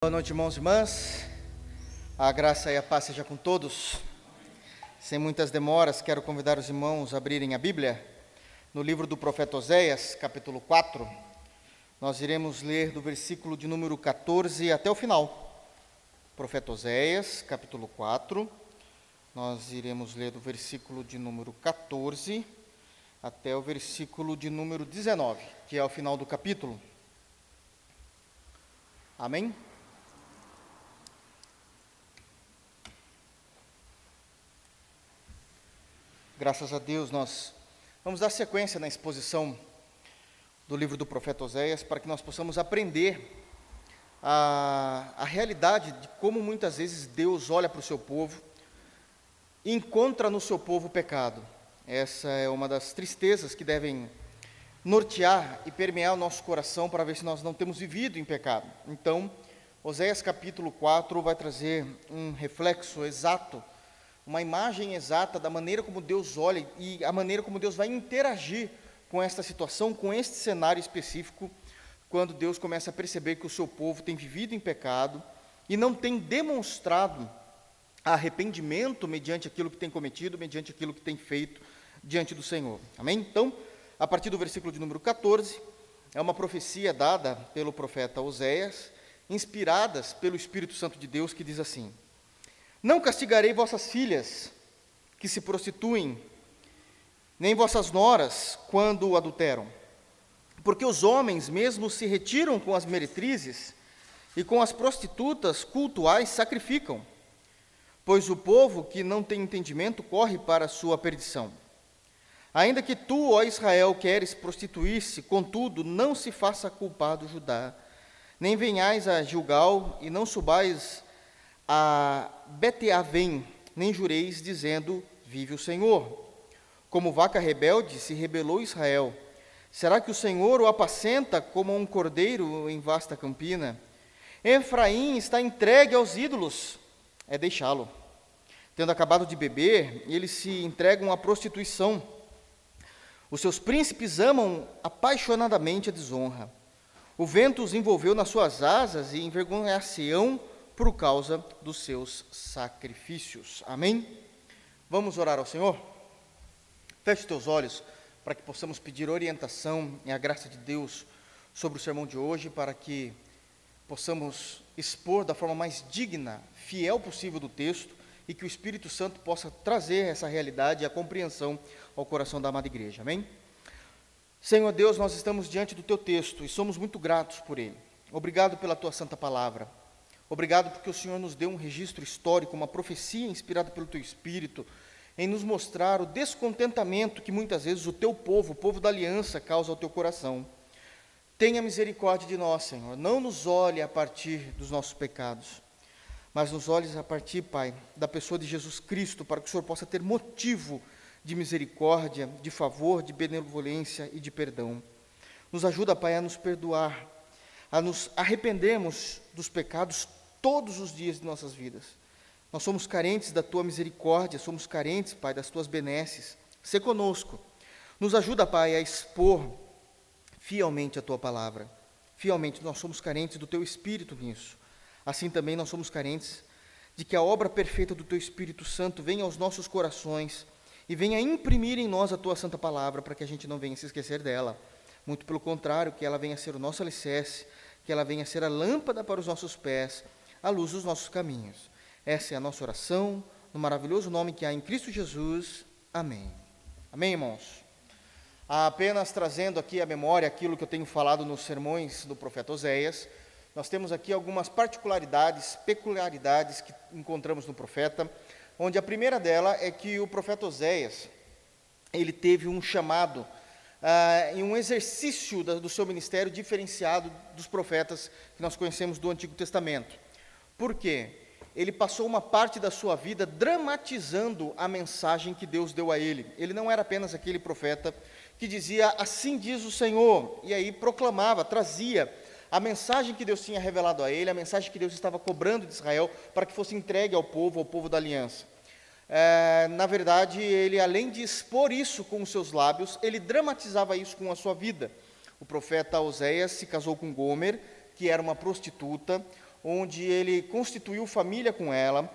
Boa noite, irmãos e irmãs. A graça e a paz seja com todos. Sem muitas demoras, quero convidar os irmãos a abrirem a Bíblia. No livro do profeta Oséias, capítulo 4, nós iremos ler do versículo de número 14 até o final. Profeta Oséias, capítulo 4, nós iremos ler do versículo de número 14 até o versículo de número 19, que é o final do capítulo. Amém? Graças a Deus, nós vamos dar sequência na exposição do livro do profeta Oséias, para que nós possamos aprender a realidade de como muitas vezes Deus olha para o seu povo e encontra no seu povo o pecado. Essa é uma das tristezas que devem nortear e permear o nosso coração para ver se nós não temos vivido em pecado. Então, Oséias capítulo 4 vai trazer um reflexo exato, uma imagem exata da maneira como Deus olha e a maneira como Deus vai interagir com esta situação, com este cenário específico, quando Deus começa a perceber que o seu povo tem vivido em pecado e não tem demonstrado arrependimento mediante aquilo que tem cometido, mediante aquilo que tem feito diante do Senhor. Amém? Então, a partir do versículo de número 14, é uma profecia dada pelo profeta Oséias, inspiradas pelo Espírito Santo de Deus, que diz assim: não castigarei vossas filhas, que se prostituem, nem vossas noras, quando adulteram. Porque os homens mesmo se retiram com as meretrizes, e com as prostitutas cultuais sacrificam. Pois o povo que não tem entendimento corre para a sua perdição. Ainda que tu, ó Israel, queres prostituir-se, contudo, não se faça culpado Judá. Nem venhais a Gilgal, e não subais a Bete-Áven, nem jureis, dizendo, vive o Senhor. Como vaca rebelde se rebelou Israel. Será que o Senhor o apacenta como um cordeiro em vasta campina? Efraim está entregue aos ídolos, é deixá-lo. Tendo acabado de beber, eles se entregam à prostituição. Os seus príncipes amam apaixonadamente a desonra. O vento os envolveu nas suas asas e envergonhar-se-ão por causa dos seus sacrifícios. Amém? Vamos orar ao Senhor? Feche os teus olhos para que possamos pedir orientação e a graça de Deus sobre o sermão de hoje, para que possamos expor da forma mais digna, fiel possível do texto, e que o Espírito Santo possa trazer essa realidade e a compreensão ao coração da amada igreja. Amém? Senhor Deus, nós estamos diante do teu texto e somos muito gratos por ele. Obrigado pela tua santa palavra. Obrigado porque o Senhor nos deu um registro histórico, uma profecia inspirada pelo Teu Espírito, em nos mostrar o descontentamento que muitas vezes o Teu povo, o povo da aliança, causa ao Teu coração. Tenha misericórdia de nós, Senhor. Não nos olhe a partir dos nossos pecados, mas nos olhe a partir, Pai, da pessoa de Jesus Cristo, para que o Senhor possa ter motivo de misericórdia, de favor, de benevolência e de perdão. Nos ajuda, Pai, a nos perdoar, a nos arrependermos dos pecados todos os dias de nossas vidas. Nós somos carentes da Tua misericórdia, somos carentes, Pai, das Tuas benesses. Sê conosco. Nos ajuda, Pai, a expor fielmente a Tua palavra. Fielmente, nós somos carentes do Teu Espírito nisso. Assim também nós somos carentes de que a obra perfeita do Teu Espírito Santo venha aos nossos corações e venha imprimir em nós a Tua santa palavra, para que a gente não venha se esquecer dela. Muito pelo contrário, que ela venha a ser o nosso alicerce, que ela venha a ser a lâmpada para os nossos pés, a luz dos nossos caminhos. Essa é a nossa oração, no maravilhoso nome que há em Cristo Jesus. Amém. Amém, irmãos? Apenas trazendo aqui à memória aquilo que eu tenho falado nos sermões do profeta Oséias, nós temos aqui algumas particularidades, peculiaridades que encontramos no profeta, onde a primeira dela é que o profeta Oséias, ele teve um chamado, em um exercício do seu ministério diferenciado dos profetas que nós conhecemos do Antigo Testamento. Por quê? Ele passou uma parte da sua vida dramatizando a mensagem que Deus deu a ele. Ele não era apenas aquele profeta que dizia, assim diz o Senhor, e aí proclamava, trazia a mensagem que Deus tinha revelado a ele, a mensagem que Deus estava cobrando de Israel para que fosse entregue ao povo da aliança. Na verdade, ele, além de expor isso com os seus lábios, ele dramatizava isso com a sua vida. O profeta Oséias se casou com Gomer, que era uma prostituta. onde ele constituiu família com ela,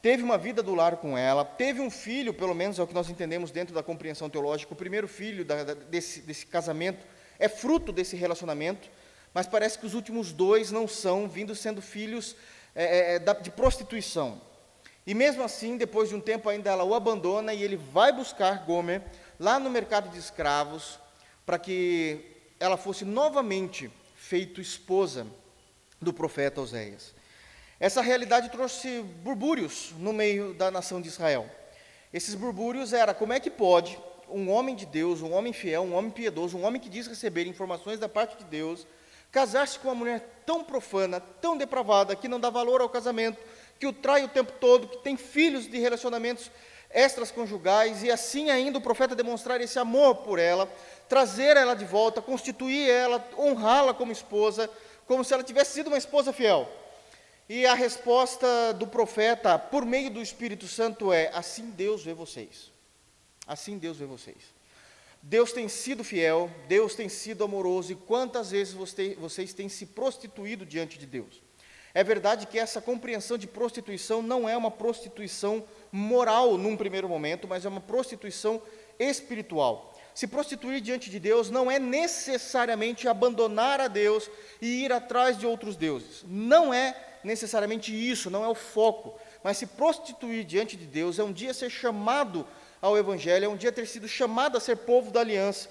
teve uma vida do lar com ela, teve um filho, pelo menos é o que nós entendemos dentro da compreensão teológica, o primeiro filho desse casamento é fruto desse relacionamento, mas parece que os últimos dois não são, vindo sendo filhos de prostituição. E mesmo assim, depois de um tempo ainda ela o abandona e ele vai buscar Gomer lá no mercado de escravos para que ela fosse novamente feita esposa do profeta Oséias. Essa realidade trouxe burbúrios no meio da nação de Israel. Esses burbúrios eram, como é que pode um homem de Deus, um homem fiel, um homem piedoso, um homem que diz receber informações da parte de Deus, casar-se com uma mulher tão profana, tão depravada, que não dá valor ao casamento, que o trai o tempo todo, que tem filhos de relacionamentos extras conjugais, e assim ainda o profeta demonstrar esse amor por ela, trazer ela de volta, constituir ela, honrá-la como esposa, como se ela tivesse sido uma esposa fiel. E a resposta do profeta, por meio do Espírito Santo, é: assim Deus vê vocês. Assim Deus vê vocês. Deus tem sido fiel, Deus tem sido amoroso, e quantas vezes vocês têm se prostituído diante de Deus? É verdade que essa compreensão de prostituição não é uma prostituição moral num primeiro momento, mas é uma prostituição espiritual. Se prostituir diante de Deus não é necessariamente abandonar a Deus e ir atrás de outros deuses. Não é necessariamente isso, não é o foco. Mas se prostituir diante de Deus é um dia ser chamado ao Evangelho, é um dia ter sido chamado a ser povo da aliança.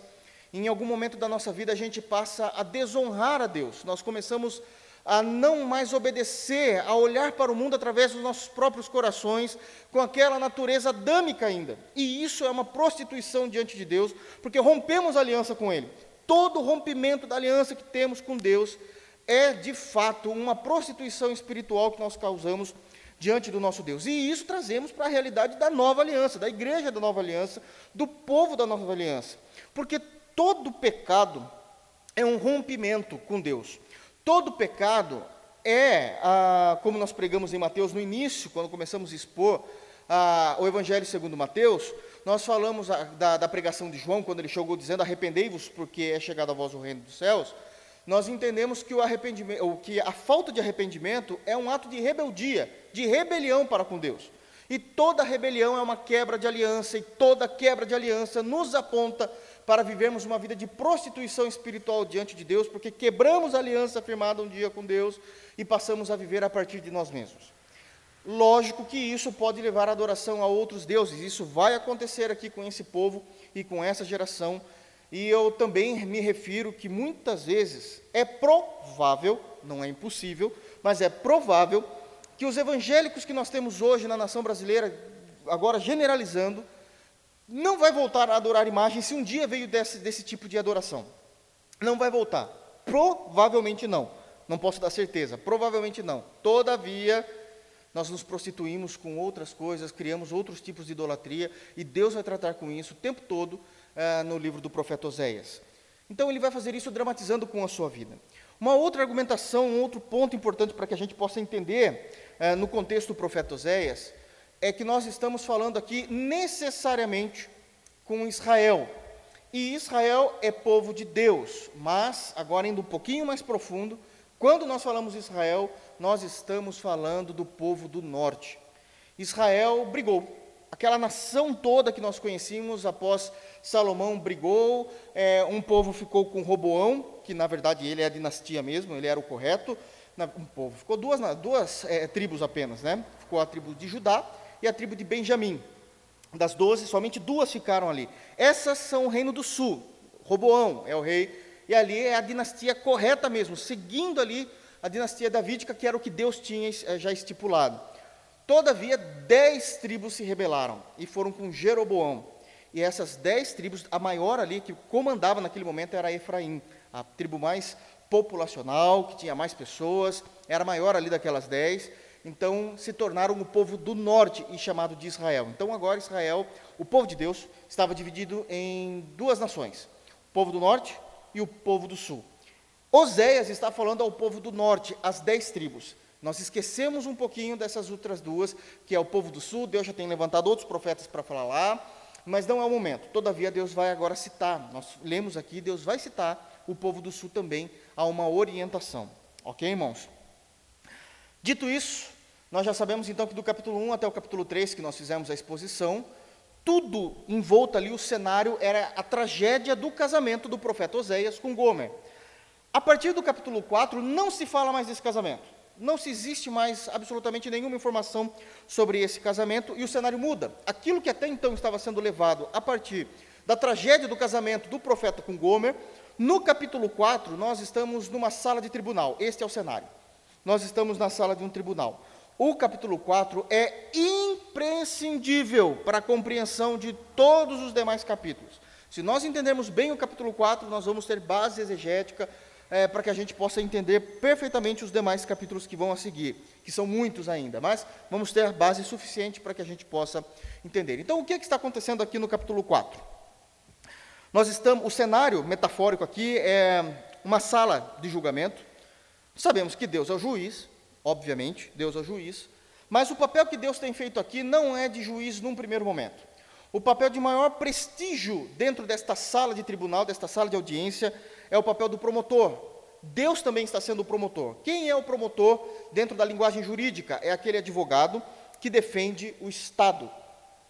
E em algum momento da nossa vida a gente passa a desonrar a Deus. Nós começamos a não mais obedecer, a olhar para o mundo através dos nossos próprios corações, com aquela natureza adâmica ainda. E isso é uma prostituição diante de Deus, porque rompemos a aliança com Ele. Todo rompimento da aliança que temos com Deus é, de fato, uma prostituição espiritual que nós causamos diante do nosso Deus. E isso trazemos para a realidade da nova aliança, da igreja da nova aliança, do povo da nova aliança. Porque todo pecado é um rompimento com Deus. Todo pecado é, como nós pregamos em Mateus no início, quando começamos a expor o Evangelho segundo Mateus, nós falamos da pregação de João, quando ele chegou dizendo: arrependei-vos, porque é chegado a vós o reino dos céus. Nós entendemos que a falta de arrependimento é um ato de rebeldia, de rebelião para com Deus. E toda rebelião é uma quebra de aliança, e toda quebra de aliança nos aponta para vivermos uma vida de prostituição espiritual diante de Deus, porque quebramos a aliança firmada um dia com Deus e passamos a viver a partir de nós mesmos. Lógico que isso pode levar à adoração a outros deuses, isso vai acontecer aqui com esse povo e com essa geração, e eu também me refiro que muitas vezes é provável, não é impossível, mas é provável que os evangélicos que nós temos hoje na nação brasileira, agora generalizando, não vai voltar a adorar imagens se um dia veio desse tipo de adoração. Não vai voltar. Provavelmente não. Não posso dar certeza. Provavelmente não. Todavia, nós nos prostituímos com outras coisas, criamos outros tipos de idolatria, e Deus vai tratar com isso o tempo todo no livro do profeta Oséias. Então, ele vai fazer isso dramatizando com a sua vida. Uma outra argumentação, um outro ponto importante para que a gente possa entender no contexto do profeta Oséias, é que nós estamos falando aqui necessariamente com Israel. E Israel é povo de Deus, mas, agora indo um pouquinho mais profundo, quando nós falamos Israel, nós estamos falando do povo do norte. Israel brigou. Aquela nação toda que nós conhecemos após Salomão brigou, um povo ficou com Roboão, que na verdade ele é a dinastia mesmo, ele era o correto, um povo, ficou duas tribos apenas, né? Ficou a tribo de Judá e a tribo de Benjamim. Das 12, somente duas ficaram ali. Essas são o reino do sul, Roboão é o rei, e ali é a dinastia correta mesmo, seguindo ali a dinastia davídica, que era o que Deus tinha já estipulado. Todavia, 10 tribos se rebelaram e foram com Jeroboão. E essas 10 tribos, a maior ali, que comandava naquele momento, era Efraim, a tribo mais populacional, que tinha mais pessoas, era a maior ali daquelas 10, então se tornaram o povo do norte e chamado de Israel. Então agora Israel, o povo de Deus, estava dividido em duas nações, o povo do norte e o povo do sul. Oséias está falando ao povo do norte, as 10 tribos. Nós esquecemos um pouquinho dessas outras duas, que é o povo do sul, Deus já tem levantado outros profetas para falar lá, mas não é o momento. Todavia, Deus vai agora citar, nós lemos aqui, Deus vai citar o povo do sul também a uma orientação. Ok, irmãos? Dito isso, nós já sabemos então que do capítulo 1 até o capítulo 3, que nós fizemos a exposição, tudo envolto ali, o cenário era a tragédia do casamento do profeta Oséias com Gomer. A partir do capítulo 4, não se fala mais desse casamento. Não se existe mais absolutamente nenhuma informação sobre esse casamento e o cenário muda. Aquilo que até então estava sendo levado a partir da tragédia do casamento do profeta com Gomer, no capítulo 4, nós estamos numa sala de tribunal. Este é o cenário. Nós estamos na sala de um tribunal. O capítulo 4 é imprescindível para a compreensão de todos os demais capítulos. Se nós entendermos bem o capítulo 4, nós vamos ter base exegética para que a gente possa entender perfeitamente os demais capítulos que vão a seguir, que são muitos ainda, mas vamos ter base suficiente para que a gente possa entender. Então, o que é que está acontecendo aqui no capítulo 4? O cenário metafórico aqui é uma sala de julgamento. Sabemos que Deus é o juiz, obviamente, Deus é o juiz, mas o papel que Deus tem feito aqui não é de juiz num primeiro momento. O papel de maior prestígio dentro desta sala de tribunal, desta sala de audiência, é o papel do promotor. Deus também está sendo o promotor. Quem é o promotor dentro da linguagem jurídica? É aquele advogado que defende o Estado.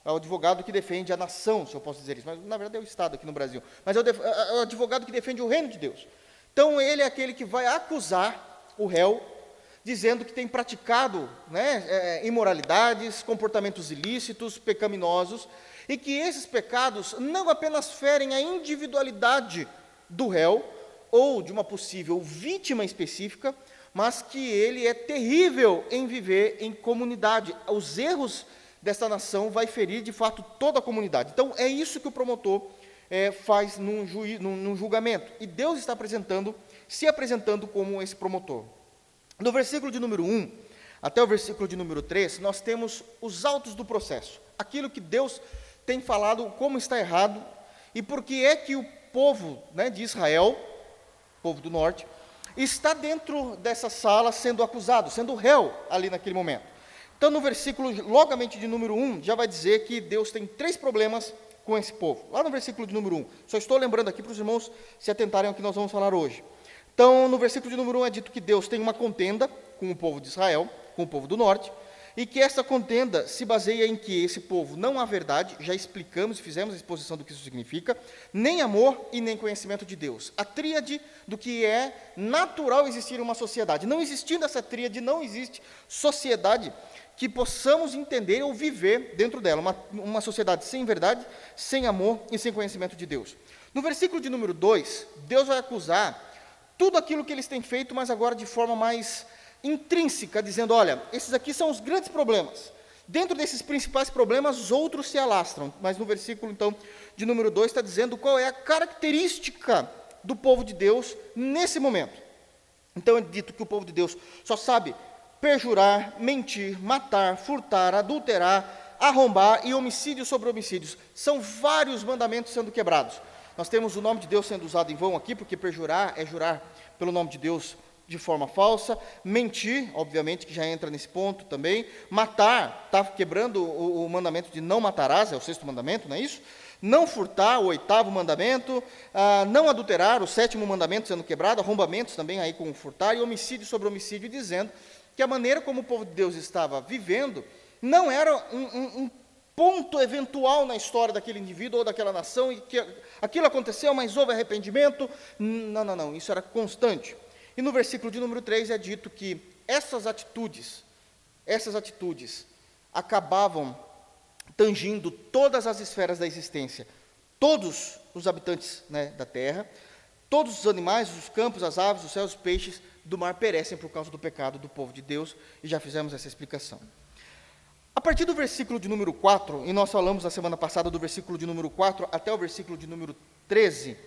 É o advogado que defende a nação, se eu posso dizer isso. Mas, na verdade, é o Estado aqui no Brasil. Mas é o advogado que defende o reino de Deus. Então, ele é aquele que vai acusar o réu, dizendo que tem praticado imoralidades, comportamentos ilícitos, pecaminosos, e que esses pecados não apenas ferem a individualidade do réu, ou de uma possível vítima específica, mas que ele é terrível em viver em comunidade. Os erros desta nação vai ferir, de fato, toda a comunidade. Então, é isso que o promotor faz num julgamento. E Deus está se apresentando como esse promotor. Do versículo de número 1 até o versículo de número 3, nós temos os autos do processo. Aquilo que Deus tem falado, como está errado, e por que é que o povo de Israel, povo do norte, está dentro dessa sala sendo acusado, sendo réu ali naquele momento. Então, no versículo, logamente de número 1, já vai dizer que Deus tem 3 problemas com esse povo. Lá no versículo de número 1, só estou lembrando aqui para os irmãos se atentarem ao que nós vamos falar hoje. Então, no versículo de número 1 é dito que Deus tem uma contenda com o povo de Israel, com o povo do norte, e que essa contenda se baseia em que esse povo não há verdade, já explicamos e fizemos a exposição do que isso significa, nem amor e nem conhecimento de Deus. A tríade do que é natural existir em uma sociedade. Não existindo essa tríade, não existe sociedade que possamos entender ou viver dentro dela. Uma sociedade sem verdade, sem amor e sem conhecimento de Deus. No versículo de número 2, Deus vai acusar tudo aquilo que eles têm feito, mas agora de forma mais intrínseca, dizendo, olha, esses aqui são os grandes problemas. Dentro desses principais problemas, outros se alastram. Mas no versículo, então, de número 2, está dizendo qual é a característica do povo de Deus nesse momento. Então, é dito que o povo de Deus só sabe perjurar, mentir, matar, furtar, adulterar, arrombar e homicídios sobre homicídios. São vários mandamentos sendo quebrados. Nós temos o nome de Deus sendo usado em vão aqui, porque perjurar é jurar pelo nome de Deus de forma falsa, mentir, obviamente, que já entra nesse ponto também, matar, está quebrando o mandamento de não matarás, é o 6º mandamento, não é isso? Não furtar, o 8º mandamento, não adulterar, o 7º mandamento sendo quebrado, arrombamentos também aí com furtar, e homicídio sobre homicídio, dizendo que a maneira como o povo de Deus estava vivendo não era um ponto eventual na história daquele indivíduo ou daquela nação, e que aquilo aconteceu, mas houve arrependimento, não, isso era constante. E no versículo de número 3 é dito que essas atitudes acabavam tangindo todas as esferas da existência. Todos os habitantes da terra, todos os animais, os campos, as aves, os céus, os peixes do mar perecem por causa do pecado do povo de Deus, e já fizemos essa explicação. A partir do versículo de número 4, e nós falamos na semana passada do versículo de número 4 até o versículo de número 13,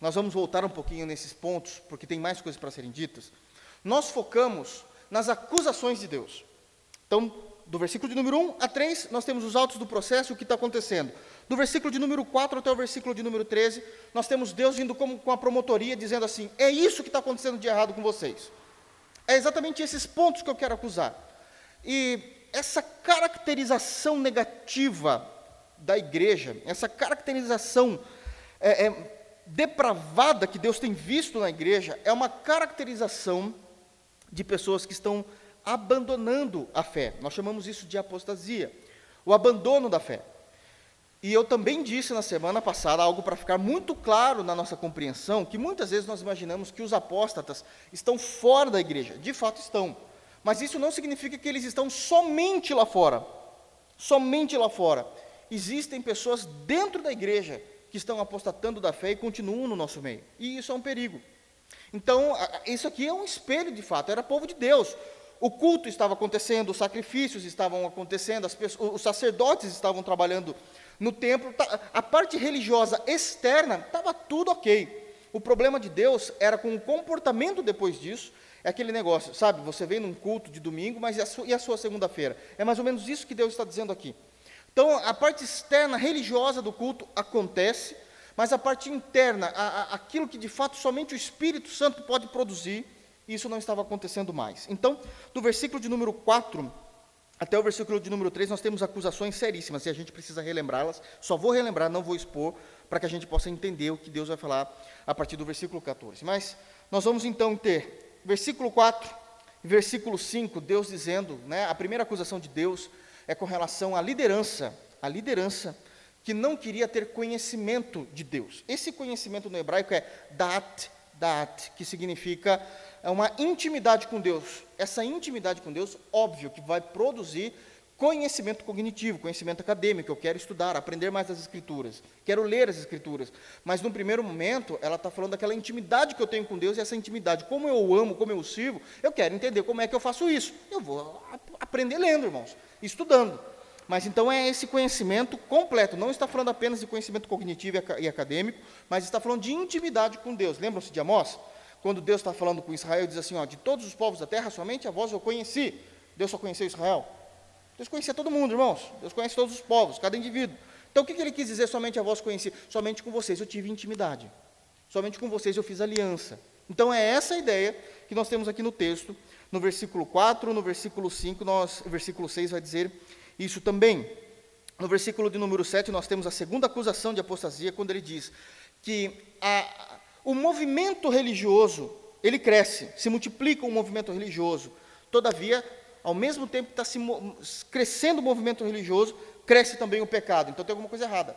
nós vamos voltar um pouquinho nesses pontos, porque tem mais coisas para serem ditas. Nós focamos nas acusações de Deus. Então, do versículo de número 1 a 3, nós temos os autos do processo e o que está acontecendo. Do versículo de número 4 até o versículo de número 13, nós temos Deus vindo com a promotoria, dizendo assim, é isso que está acontecendo de errado com vocês. É exatamente esses pontos que eu quero acusar. E essa caracterização negativa da igreja, essa caracterização depravada que Deus tem visto na igreja, é uma caracterização de pessoas que estão abandonando a fé. Nós chamamos isso de apostasia, o abandono da fé. E eu também disse na semana passada algo para ficar muito claro na nossa compreensão, que muitas vezes nós imaginamos que os apóstatas estão fora da igreja. De fato estão. Mas isso não significa que eles estão somente lá fora. Somente lá fora. Existem pessoas dentro da igreja que estão apostatando da fé e continuam no nosso meio. E isso é um perigo. Então, isso aqui é um espelho de fato. Era povo de Deus. O culto estava acontecendo, os sacrifícios estavam acontecendo, os sacerdotes estavam trabalhando no templo, a parte religiosa externa estava tudo ok. O problema de Deus era com o comportamento depois disso, é aquele negócio, sabe, você vem num culto de domingo, mas e a sua segunda-feira? É mais ou menos isso que Deus está dizendo aqui. Então, a parte externa, religiosa do culto acontece, mas a parte interna, aquilo que de fato somente o Espírito Santo pode produzir, isso não estava acontecendo mais. Então, do versículo de número 4 até o versículo de número 3, nós temos acusações seríssimas, e a gente precisa relembrá-las. Só vou relembrar, não vou expor, para que a gente possa entender o que Deus vai falar a partir do versículo 14. Mas nós vamos então ter versículo 4 e versículo 5, Deus dizendo, né, a primeira acusação de Deus é com relação à liderança, que não queria ter conhecimento de Deus. Esse conhecimento no hebraico é dat, que significa... é uma intimidade com Deus. Essa intimidade com Deus, óbvio, que vai produzir conhecimento cognitivo, conhecimento acadêmico. Eu quero estudar, aprender mais das Escrituras, quero ler as Escrituras. Mas, num primeiro momento, ela está falando daquela intimidade que eu tenho com Deus, e essa intimidade, como eu amo, como eu sirvo, eu quero entender como é que eu faço isso. Eu vou aprender lendo, irmãos, estudando. Mas, então, é esse conhecimento completo. Não está falando apenas de conhecimento cognitivo e acadêmico, mas está falando de intimidade com Deus. Lembram-se de Amós? Quando Deus está falando com Israel, diz assim, ó, de todos os povos da terra, somente a vós eu conheci. Deus só conheceu Israel. Deus conhecia todo mundo, irmãos. Deus conhece todos os povos, cada indivíduo. Então, o que ele quis dizer, somente a vós conheci? Somente com vocês eu tive intimidade. Somente com vocês eu fiz aliança. Então, é essa a ideia que nós temos aqui no texto. No versículo 4, no versículo 5, o versículo 6 vai dizer isso também. No versículo de número 7, nós temos a segunda acusação de apostasia, quando ele diz que o movimento religioso, ele cresce, se multiplica o movimento religioso. Todavia, ao mesmo tempo que está crescendo o movimento religioso, cresce também o pecado. Então, tem alguma coisa errada.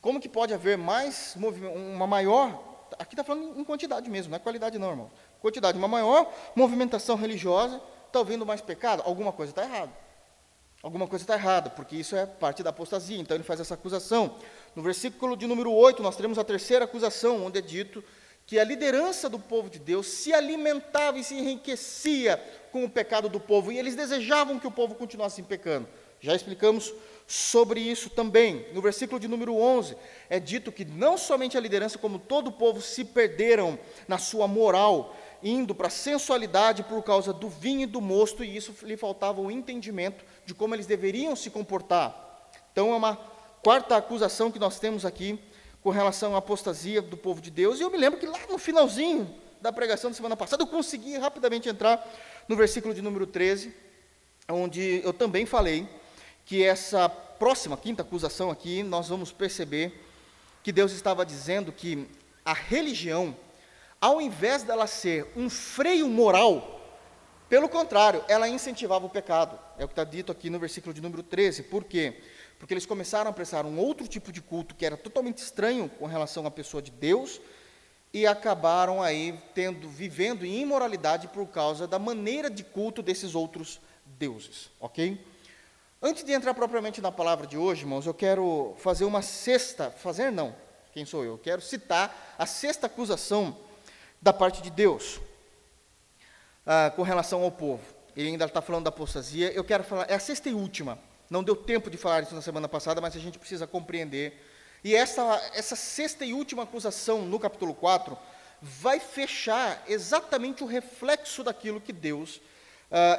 Como que pode haver mais movimento, uma maior... Aqui está falando em quantidade mesmo, não é qualidade não, irmão. Quantidade, uma maior movimentação religiosa, está havendo mais pecado? Alguma coisa está errada. Alguma coisa está errada, porque isso é parte da apostasia. Então, ele faz essa acusação. No versículo de número 8, nós teremos a terceira acusação, onde é dito que a liderança do povo de Deus se alimentava e se enriquecia com o pecado do povo, e eles desejavam que o povo continuasse pecando. Já explicamos sobre isso também. No versículo de número 11, é dito que não somente a liderança, como todo o povo, se perderam na sua moral, indo para a sensualidade por causa do vinho e do mosto, e isso lhe faltava o entendimento de como eles deveriam se comportar. Então, é uma quarta acusação que nós temos aqui com relação à apostasia do povo de Deus. E eu me lembro que lá no finalzinho da pregação da semana passada, eu consegui rapidamente entrar no versículo de número 13, onde eu também falei que essa próxima, quinta acusação aqui, nós vamos perceber que Deus estava dizendo que a religião, ao invés dela ser um freio moral, pelo contrário, ela incentivava o pecado. É o que está dito aqui no versículo de número 13. Por quê? Porque eles começaram a prestar um outro tipo de culto que era totalmente estranho com relação à pessoa de Deus e acabaram aí vivendo em imoralidade por causa da maneira de culto desses outros deuses. Ok? Antes de entrar propriamente na palavra de hoje, irmãos, eu quero fazer uma sexta... Fazer não, quem sou eu? Eu quero citar a sexta acusação da parte de Deus, com relação ao povo. Ele ainda está falando da apostasia. Eu quero falar, é a sexta e última. Não deu tempo de falar isso na semana passada, mas a gente precisa compreender. E essa sexta e última acusação, no capítulo 4, vai fechar exatamente o reflexo daquilo que Deus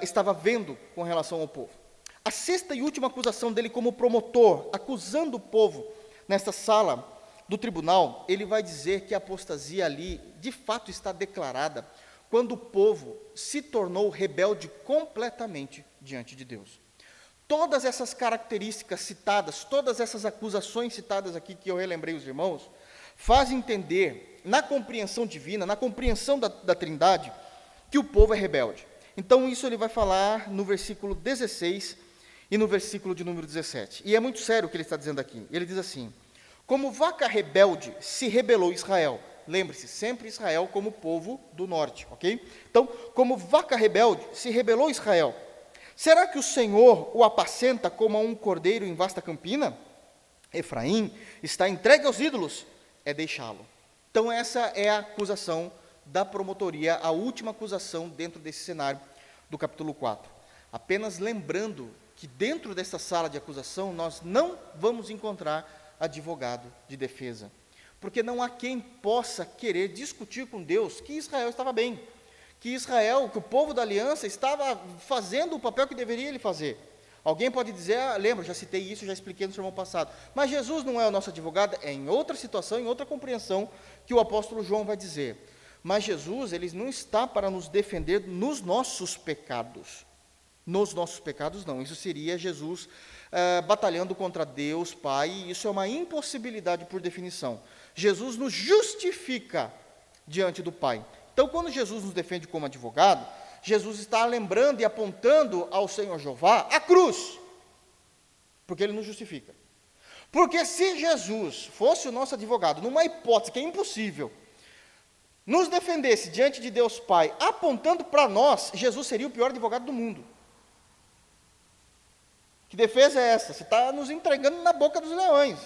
estava vendo com relação ao povo. A sexta e última acusação dele como promotor, acusando o povo nesta sala do tribunal, ele vai dizer que a apostasia ali, de fato, está declarada quando o povo se tornou rebelde completamente diante de Deus. Todas essas características citadas, todas essas acusações citadas aqui, que eu relembrei os irmãos, fazem entender, na compreensão divina, na compreensão da Trindade, que o povo é rebelde. Então, isso ele vai falar no versículo 16 e no versículo de número 17. E é muito sério o que ele está dizendo aqui. Ele diz assim: como vaca rebelde se rebelou Israel. Lembre-se, sempre Israel como povo do norte, ok? Então, como vaca rebelde se rebelou Israel. Será que o Senhor o apacenta como a um cordeiro em vasta campina? Efraim está entregue aos ídolos, é deixá-lo. Então, essa é a acusação da promotoria, a última acusação dentro desse cenário do capítulo 4. Apenas lembrando que dentro dessa sala de acusação, nós não vamos encontrar advogado de defesa. Porque não há quem possa querer discutir com Deus que Israel estava bem, que Israel, que o povo da aliança estava fazendo o papel que deveria ele fazer. Alguém pode dizer, lembra, já citei isso, já expliquei no sermão passado, mas Jesus não é o nosso advogado, é em outra situação, em outra compreensão, que o apóstolo João vai dizer. Mas Jesus, ele não está para nos defender nos nossos pecados. Nos nossos pecados, não. Isso seria Jesus batalhando contra Deus, Pai, e isso é uma impossibilidade por definição. Jesus nos justifica diante do Pai. Então, quando Jesus nos defende como advogado, Jesus está lembrando e apontando ao Senhor Jeová a cruz, porque ele nos justifica. Porque se Jesus fosse o nosso advogado, numa hipótese que é impossível, nos defendesse diante de Deus Pai, apontando para nós, Jesus seria o pior advogado do mundo. Que defesa é essa? Você está nos entregando na boca dos leões,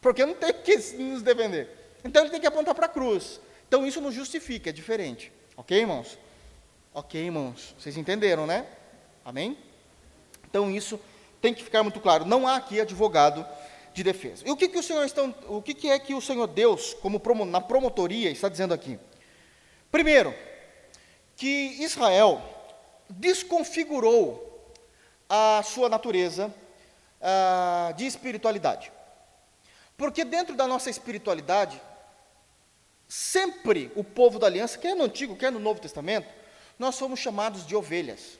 porque não tem que nos defender. Então, ele tem que apontar para a cruz. Então, isso nos justifica, é diferente. Ok, irmãos? Ok, irmãos? Vocês entenderam, né? Amém? Então, isso tem que ficar muito claro. Não há aqui advogado de defesa. E o que é que o Senhor Deus, como na promotoria, está dizendo aqui? Primeiro, que Israel desconfigurou a sua natureza de espiritualidade. Porque dentro da nossa espiritualidade, sempre o povo da aliança, quer no Antigo, quer no Novo Testamento, nós somos chamados de ovelhas.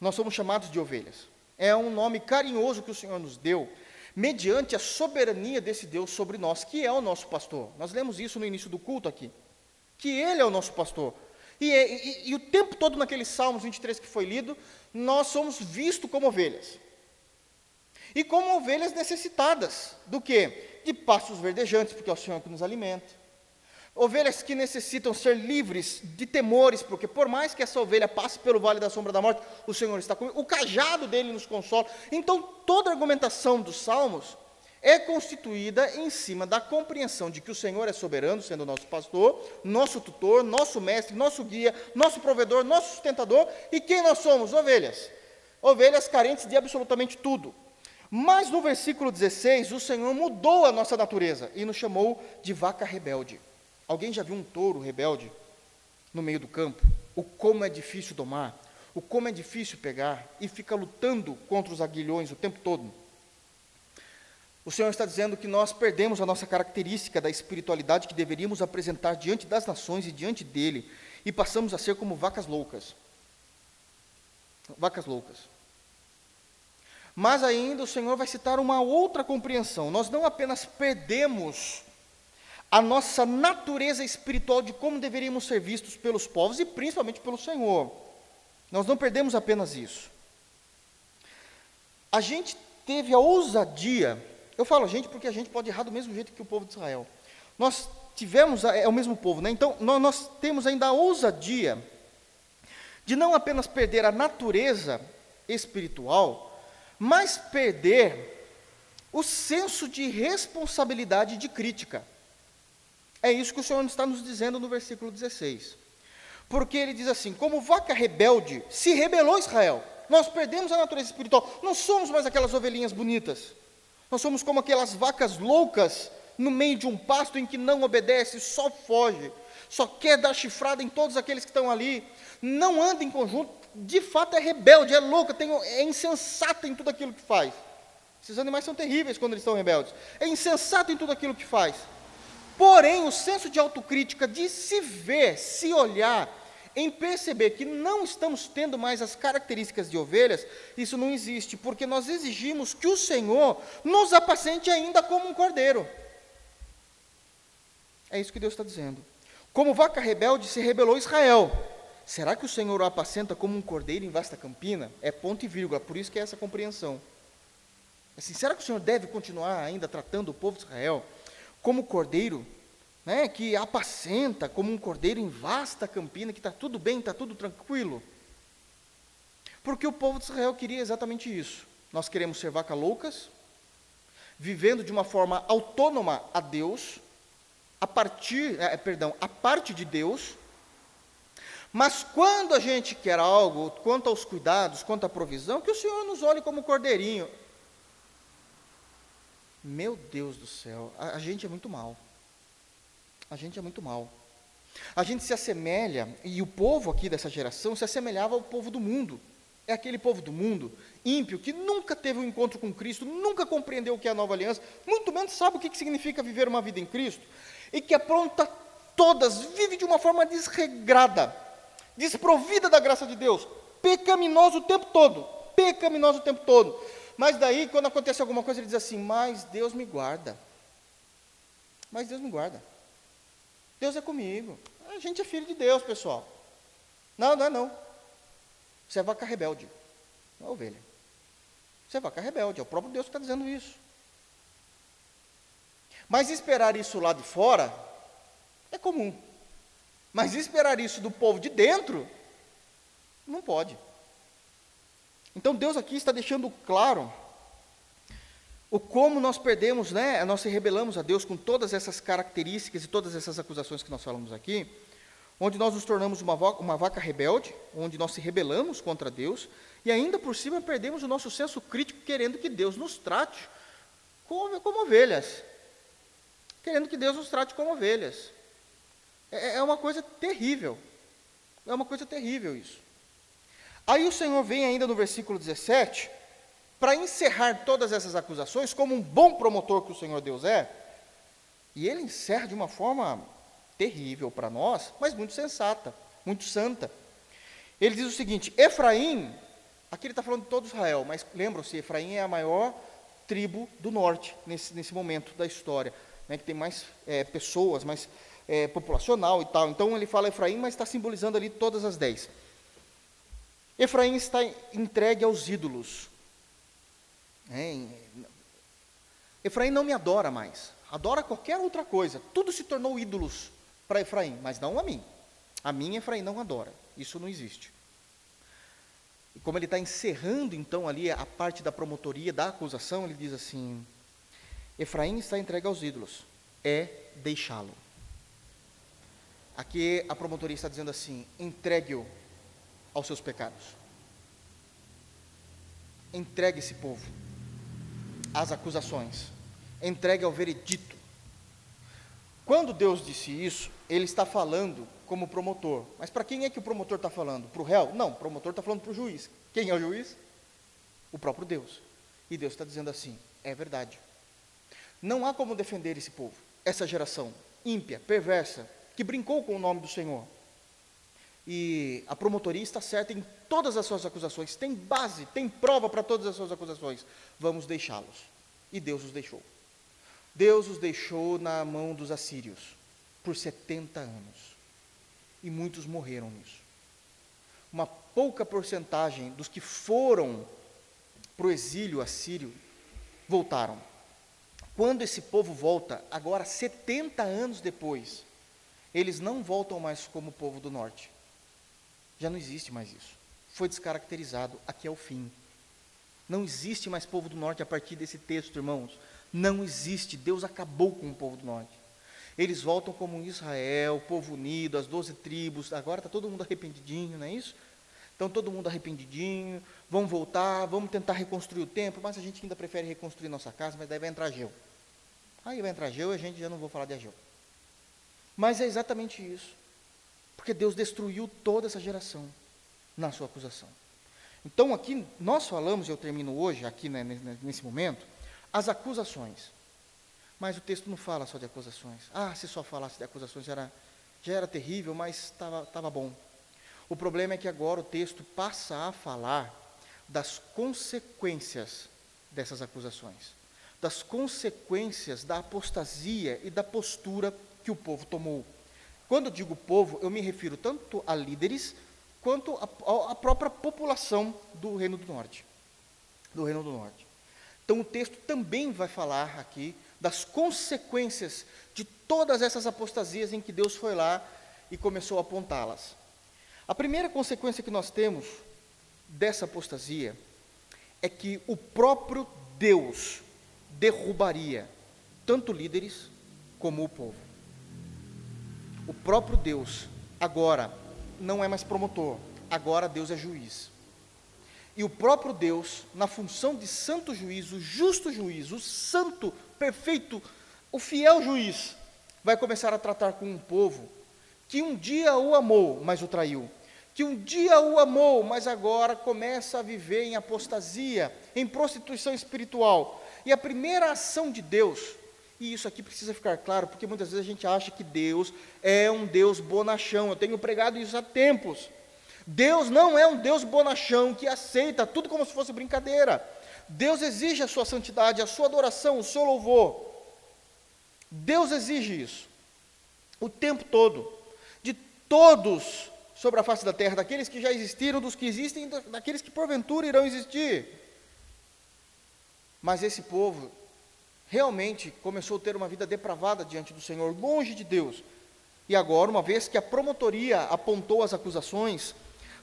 Nós somos chamados de ovelhas. É um nome carinhoso que o Senhor nos deu, mediante a soberania desse Deus sobre nós, que é o nosso pastor. Nós lemos isso no início do culto aqui, que ele é o nosso pastor. E o tempo todo naqueles Salmos 23 que foi lido, nós somos vistos como ovelhas. E como ovelhas necessitadas do quê? De pastos verdejantes, porque é o Senhor que nos alimenta. Ovelhas que necessitam ser livres de temores, porque por mais que essa ovelha passe pelo vale da sombra da morte, o Senhor está comigo, o cajado dele nos consola. Então, toda a argumentação dos Salmos é constituída em cima da compreensão de que o Senhor é soberano, sendo nosso pastor, nosso tutor, nosso mestre, nosso guia, nosso provedor, nosso sustentador, e quem nós somos? Ovelhas. Ovelhas carentes de absolutamente tudo. Mas no versículo 16, o Senhor mudou a nossa natureza e nos chamou de vaca rebelde. Alguém já viu um touro rebelde no meio do campo? O como é difícil domar, o como é difícil pegar, e fica lutando contra os aguilhões o tempo todo. O Senhor está dizendo que nós perdemos a nossa característica da espiritualidade que deveríamos apresentar diante das nações e diante dele, e passamos a ser como vacas loucas. Vacas loucas. Mas ainda o Senhor vai citar uma outra compreensão. Nós não apenas perdemos a nossa natureza espiritual de como deveríamos ser vistos pelos povos e principalmente pelo Senhor. Nós não perdemos apenas isso. A gente teve a ousadia, eu falo a gente porque a gente pode errar do mesmo jeito que o povo de Israel. Nós tivemos, é o mesmo povo, né? Então, nós temos ainda a ousadia de não apenas perder a natureza espiritual, mas perder o senso de responsabilidade e de crítica. É isso que o Senhor está nos dizendo no versículo 16. Porque ele diz assim, como vaca rebelde, se rebelou Israel. Nós perdemos a natureza espiritual. Não somos mais aquelas ovelhinhas bonitas. Nós somos como aquelas vacas loucas no meio de um pasto em que não obedece, só foge. Só quer dar chifrada em todos aqueles que estão ali. Não anda em conjunto. De fato é rebelde, é louca, é insensata em tudo aquilo que faz. Esses animais são terríveis quando eles estão rebeldes. É insensata em tudo aquilo que faz. Porém, o senso de autocrítica, de se ver, se olhar, em perceber que não estamos tendo mais as características de ovelhas, isso não existe, porque nós exigimos que o Senhor nos apacente ainda como um cordeiro. É isso que Deus está dizendo. Como vaca rebelde se rebelou Israel, será que o Senhor o apacenta como um cordeiro em vasta campina? É ponto e vírgula, por isso que é essa compreensão. Assim, será que o Senhor deve continuar ainda tratando o povo de Israel como cordeiro, né, que apacenta como um cordeiro em vasta campina, que está tudo bem, está tudo tranquilo? Porque o povo de Israel queria exatamente isso. Nós queremos ser vacas loucas, vivendo de uma forma autônoma a Deus, a parte de Deus. Mas quando a gente quer algo, quanto aos cuidados, quanto à provisão, que o Senhor nos olhe como cordeirinho. Meu Deus do céu, a gente é muito mal. A gente é muito mal. A gente se assemelha, e o povo aqui dessa geração se assemelhava ao povo do mundo. É aquele povo do mundo, ímpio, que nunca teve um encontro com Cristo, nunca compreendeu o que é a nova aliança, muito menos sabe o que significa viver uma vida em Cristo, e que apronta todas, vive de uma forma desregrada, desprovida da graça de Deus, pecaminoso o tempo todo, mas daí, quando acontece alguma coisa, ele diz assim, mas Deus me guarda, Deus é comigo, a gente é filho de Deus, pessoal, não, você é vaca rebelde, não é ovelha. Você é vaca rebelde, é o próprio Deus que está dizendo isso. Mas esperar isso lá de fora é comum. Mas esperar isso do povo de dentro, não pode. Então Deus aqui está deixando claro o como nós perdemos, né? Nós se rebelamos a Deus com todas essas características e todas essas acusações que nós falamos aqui, onde nós nos tornamos uma vaca rebelde, onde nós se rebelamos contra Deus, e ainda por cima perdemos o nosso senso crítico, querendo que Deus nos trate como ovelhas. Querendo que Deus nos trate como ovelhas. É uma coisa terrível. É uma coisa terrível isso. Aí o Senhor vem ainda no versículo 17, para encerrar todas essas acusações, como um bom promotor que o Senhor Deus é, e Ele encerra de uma forma terrível para nós, mas muito sensata, muito santa. Ele diz o seguinte, Efraim, aqui ele está falando de todo Israel, mas lembram-se, Efraim é a maior tribo do norte, nesse momento da história, né, que tem mais pessoas, mais populacional e tal. Então ele fala Efraim, mas está simbolizando ali todas as 10. Efraim está entregue aos ídolos. Efraim não me adora mais, adora qualquer outra coisa, tudo se tornou ídolos para Efraim, mas não a mim. A mim, Efraim não adora. Isso não existe. E como ele está encerrando, então, ali a parte da promotoria, da acusação, ele diz assim, Efraim está entregue aos ídolos. É deixá-lo. Aqui a promotoria está dizendo assim, entregue-o aos seus pecados. Entregue esse povo às acusações. Entregue ao veredito. Quando Deus disse isso, Ele está falando como promotor. Mas para quem é que o promotor está falando? Para o réu? Não, o promotor está falando para o juiz. Quem é o juiz? O próprio Deus. E Deus está dizendo assim, é verdade. Não há como defender esse povo, essa geração ímpia, perversa, que brincou com o nome do Senhor. E a promotoria está certa em todas as suas acusações. Tem base, tem prova para todas as suas acusações. Vamos deixá-los. E Deus os deixou. Deus os deixou na mão dos assírios por 70 anos. E muitos morreram nisso. Uma pouca porcentagem dos que foram para o exílio assírio voltaram. Quando esse povo volta, agora 70 anos depois, eles não voltam mais como o povo do norte. Já não existe mais isso. Foi descaracterizado. Aqui é o fim. Não existe mais povo do norte a partir desse texto, irmãos. Não existe, Deus acabou com o povo do norte. Eles voltam como Israel, povo unido, as 12 tribos, agora está todo mundo arrependidinho, não é isso? Então todo mundo arrependidinho, vamos voltar, vamos tentar reconstruir o templo, mas a gente ainda prefere reconstruir nossa casa, mas daí vai entrar Ageu. Aí vai entrar Ageu e a gente já não vou falar de Ageu. Mas é exatamente isso, porque Deus destruiu toda essa geração na sua acusação. Então aqui nós falamos, eu termino hoje, aqui né, nesse momento, as acusações, mas o texto não fala só de acusações. Ah, se só falasse de acusações já era terrível, mas estava bom. O problema é que agora o texto passa a falar das consequências dessas acusações, das consequências da apostasia e da postura que o povo tomou. Quando eu digo povo, eu me refiro tanto a líderes quanto à própria população do Reino do Norte. Então, o texto também vai falar aqui das consequências de todas essas apostasias em que Deus foi lá e começou a apontá-las. A primeira consequência que nós temos dessa apostasia é que o próprio Deus derrubaria tanto líderes como o povo. O próprio Deus agora não é mais promotor, agora Deus é juiz. E o próprio Deus, na função de santo juízo, justo juízo, o santo, perfeito, o fiel juiz, vai começar a tratar com um povo que um dia o amou, mas o traiu. Que um dia o amou, mas agora começa a viver em apostasia, em prostituição espiritual. E a primeira ação de Deus, e isso aqui precisa ficar claro, porque muitas vezes a gente acha que Deus é um Deus bonachão. Eu tenho pregado isso há tempos. Deus não é um Deus bonachão que aceita tudo como se fosse brincadeira. Deus exige a sua santidade, a sua adoração, o seu louvor. Deus exige isso. O tempo todo. De todos sobre a face da terra, daqueles que já existiram, dos que existem, daqueles que porventura irão existir. Mas esse povo realmente começou a ter uma vida depravada diante do Senhor, longe de Deus. E agora, uma vez que a promotoria apontou as acusações,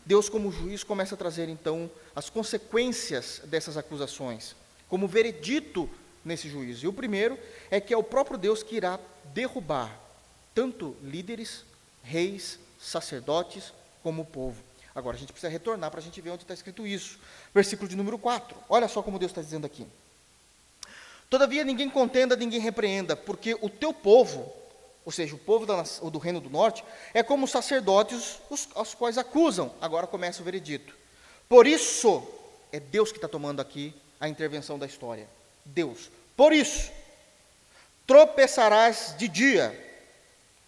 Deus, como juiz, começa a trazer, então, as consequências dessas acusações, como veredito nesse juízo. E o primeiro é que é o próprio Deus que irá derrubar tanto líderes, reis, sacerdotes, como o povo. Agora, a gente precisa retornar para a gente ver onde está escrito isso. Versículo de número 4. Olha só como Deus está dizendo aqui. Todavia, ninguém contenda, ninguém repreenda, porque o teu povo, ou seja, o povo do Reino do Norte, é como os sacerdotes aos quais acusam. Agora começa o veredito. Por isso, é Deus que está tomando aqui a intervenção da história. Deus. Por isso, tropeçarás de dia,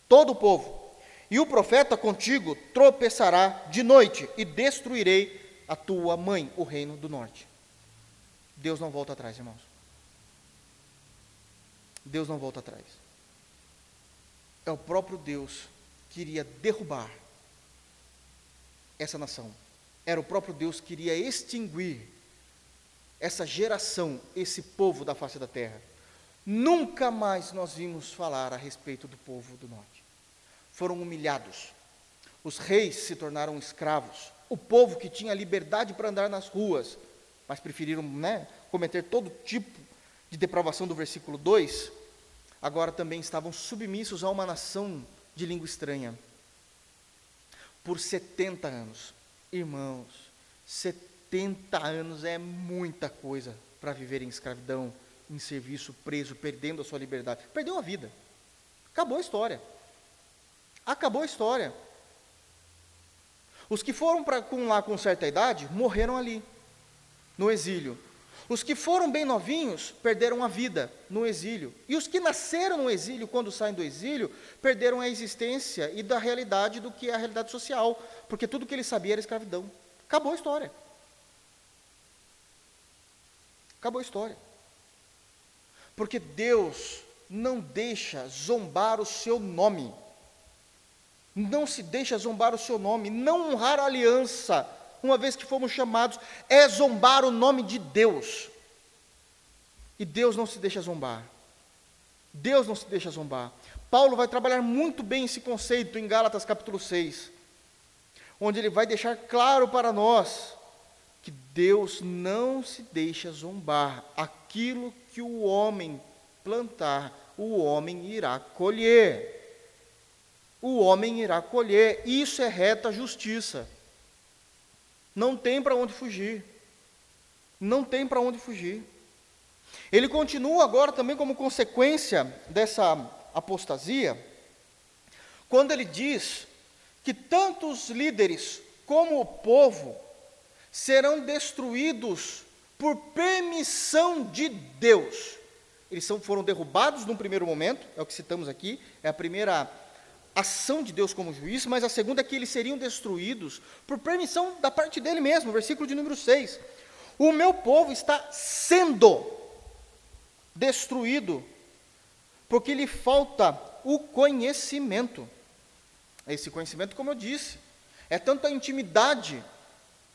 todo o povo, e o profeta contigo tropeçará de noite, e destruirei a tua mãe, o Reino do Norte. Deus não volta atrás, irmãos. Deus não volta atrás. É o próprio Deus que iria derrubar essa nação. Era o próprio Deus que iria extinguir essa geração, esse povo da face da terra. Nunca mais nós vimos falar a respeito do povo do norte. Foram humilhados. Os reis se tornaram escravos. O povo que tinha liberdade para andar nas ruas, mas preferiram, cometer todo tipo de depravação do versículo 2, agora também estavam submissos a uma nação de língua estranha. Por 70 anos. Irmãos, 70 anos é muita coisa para viver em escravidão, em serviço, preso, perdendo a sua liberdade. Perdeu a vida. Acabou a história. Os que foram lá com certa idade, morreram ali, no exílio. Os que foram bem novinhos, perderam a vida no exílio. E os que nasceram no exílio, quando saem do exílio, perderam a existência e da realidade do que é a realidade social, porque tudo que eles sabiam era escravidão. Acabou a história. Porque Deus não deixa zombar o seu nome. Não se deixa zombar o seu nome. Não honrar a aliança, uma vez que fomos chamados, é zombar o nome de Deus. E Deus não se deixa zombar. Paulo vai trabalhar muito bem esse conceito em Gálatas capítulo 6, onde ele vai deixar claro para nós que Deus não se deixa zombar. Aquilo que o homem plantar, o homem irá colher. Isso é reta justiça. Não tem para onde fugir. Ele continua agora também como consequência dessa apostasia, quando ele diz que tanto os líderes como o povo serão destruídos por permissão de Deus. Eles foram derrubados num primeiro momento, é o que citamos aqui, é a primeira ação de Deus como juiz, mas a segunda é que eles seriam destruídos por permissão da parte dele mesmo, versículo de número 6. O meu povo está sendo destruído, porque lhe falta o conhecimento. Esse conhecimento, como eu disse, É tanto a intimidade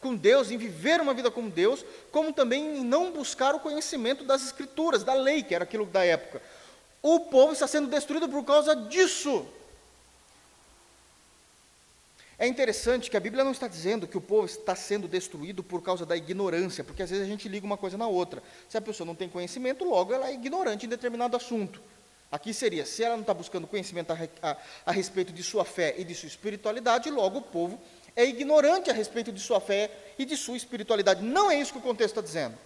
com Deus, em viver uma vida com Deus, como também em não buscar o conhecimento das Escrituras, da lei, que era aquilo da época. O povo está sendo destruído por causa disso. É interessante que a Bíblia não está dizendo que o povo está sendo destruído por causa da ignorância, porque às vezes a gente liga uma coisa na outra. Se a pessoa não tem conhecimento, logo ela é ignorante em determinado assunto. Aqui seria, se ela não está buscando conhecimento a respeito de sua fé e de sua espiritualidade, logo o povo é ignorante a respeito de sua fé e de sua espiritualidade. Não é isso que o contexto está dizendo.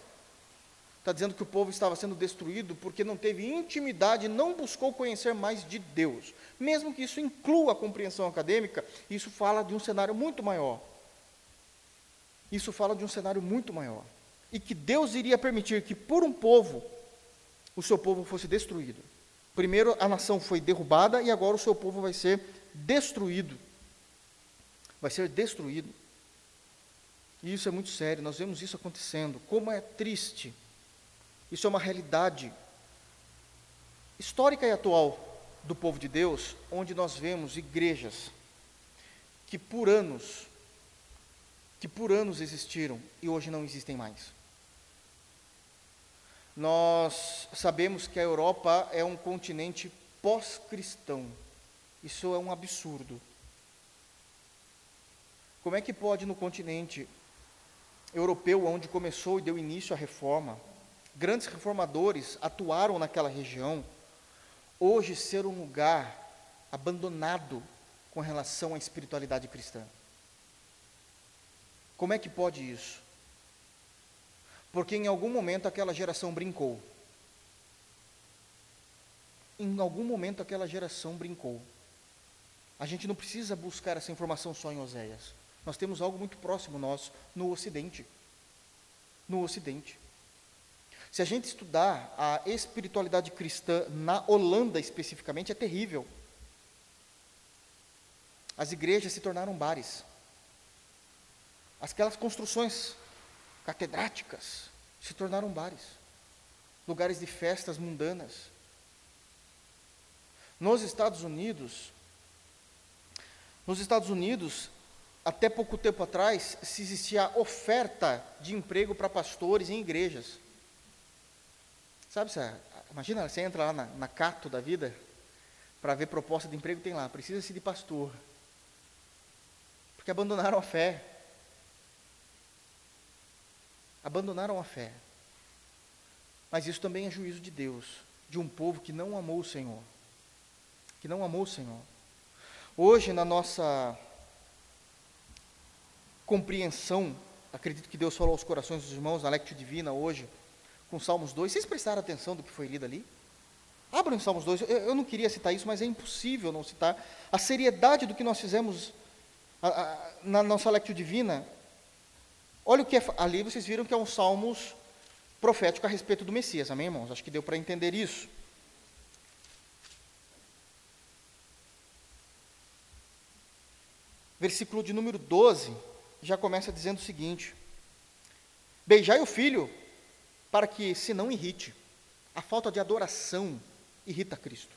Está dizendo que o povo estava sendo destruído porque não teve intimidade, não buscou conhecer mais de Deus. Mesmo que isso inclua a compreensão acadêmica, isso fala de um cenário muito maior. Isso fala de um cenário muito maior. E que Deus iria permitir que, por um povo, o seu povo fosse destruído. Primeiro, a nação foi derrubada e agora o seu povo vai ser destruído. Vai ser destruído. E isso é muito sério, nós vemos isso acontecendo. Como é triste. Isso é uma realidade histórica e atual do povo de Deus, onde nós vemos igrejas que por anos existiram e hoje não existem mais. Nós sabemos que a Europa é um continente pós-cristão. Isso é um absurdo. Como é que pode no continente europeu, onde começou e deu início à reforma, grandes reformadores atuaram naquela região, hoje ser um lugar abandonado com relação à espiritualidade cristã? Como é que pode isso? Porque em algum momento aquela geração brincou. Em algum momento aquela geração brincou. A gente não precisa buscar essa informação só em Oséias. Nós temos algo muito próximo nosso no Ocidente. No Ocidente. Se a gente estudar a espiritualidade cristã na Holanda especificamente, é terrível. As igrejas se tornaram bares. Aquelas construções catedráticas se tornaram bares. Lugares de festas mundanas. Nos Estados Unidos, até pouco tempo atrás, se existia oferta de emprego para pastores em igrejas. Sabe, imagina, você entra lá na Cato da vida, para ver proposta de emprego, tem lá, precisa-se de pastor. Porque abandonaram a fé. Abandonaram a fé. Mas isso também é juízo de Deus, de um povo que não amou o Senhor. Que não amou o Senhor. Hoje, na nossa compreensão, acredito que Deus falou aos corações dos irmãos, na Lectio Divina hoje, com Salmos 2, vocês prestaram atenção do que foi lido ali? Abram Salmos 2, eu não queria citar isso, mas é impossível não citar a seriedade do que nós fizemos na nossa Lectio Divina. Olha o que é, ali vocês viram que é um Salmos profético a respeito do Messias, amém, irmãos? Acho que deu para entender isso. Versículo de número 12, já começa dizendo o seguinte: beijai o filho, para que se não irrite. A falta de adoração irrita Cristo.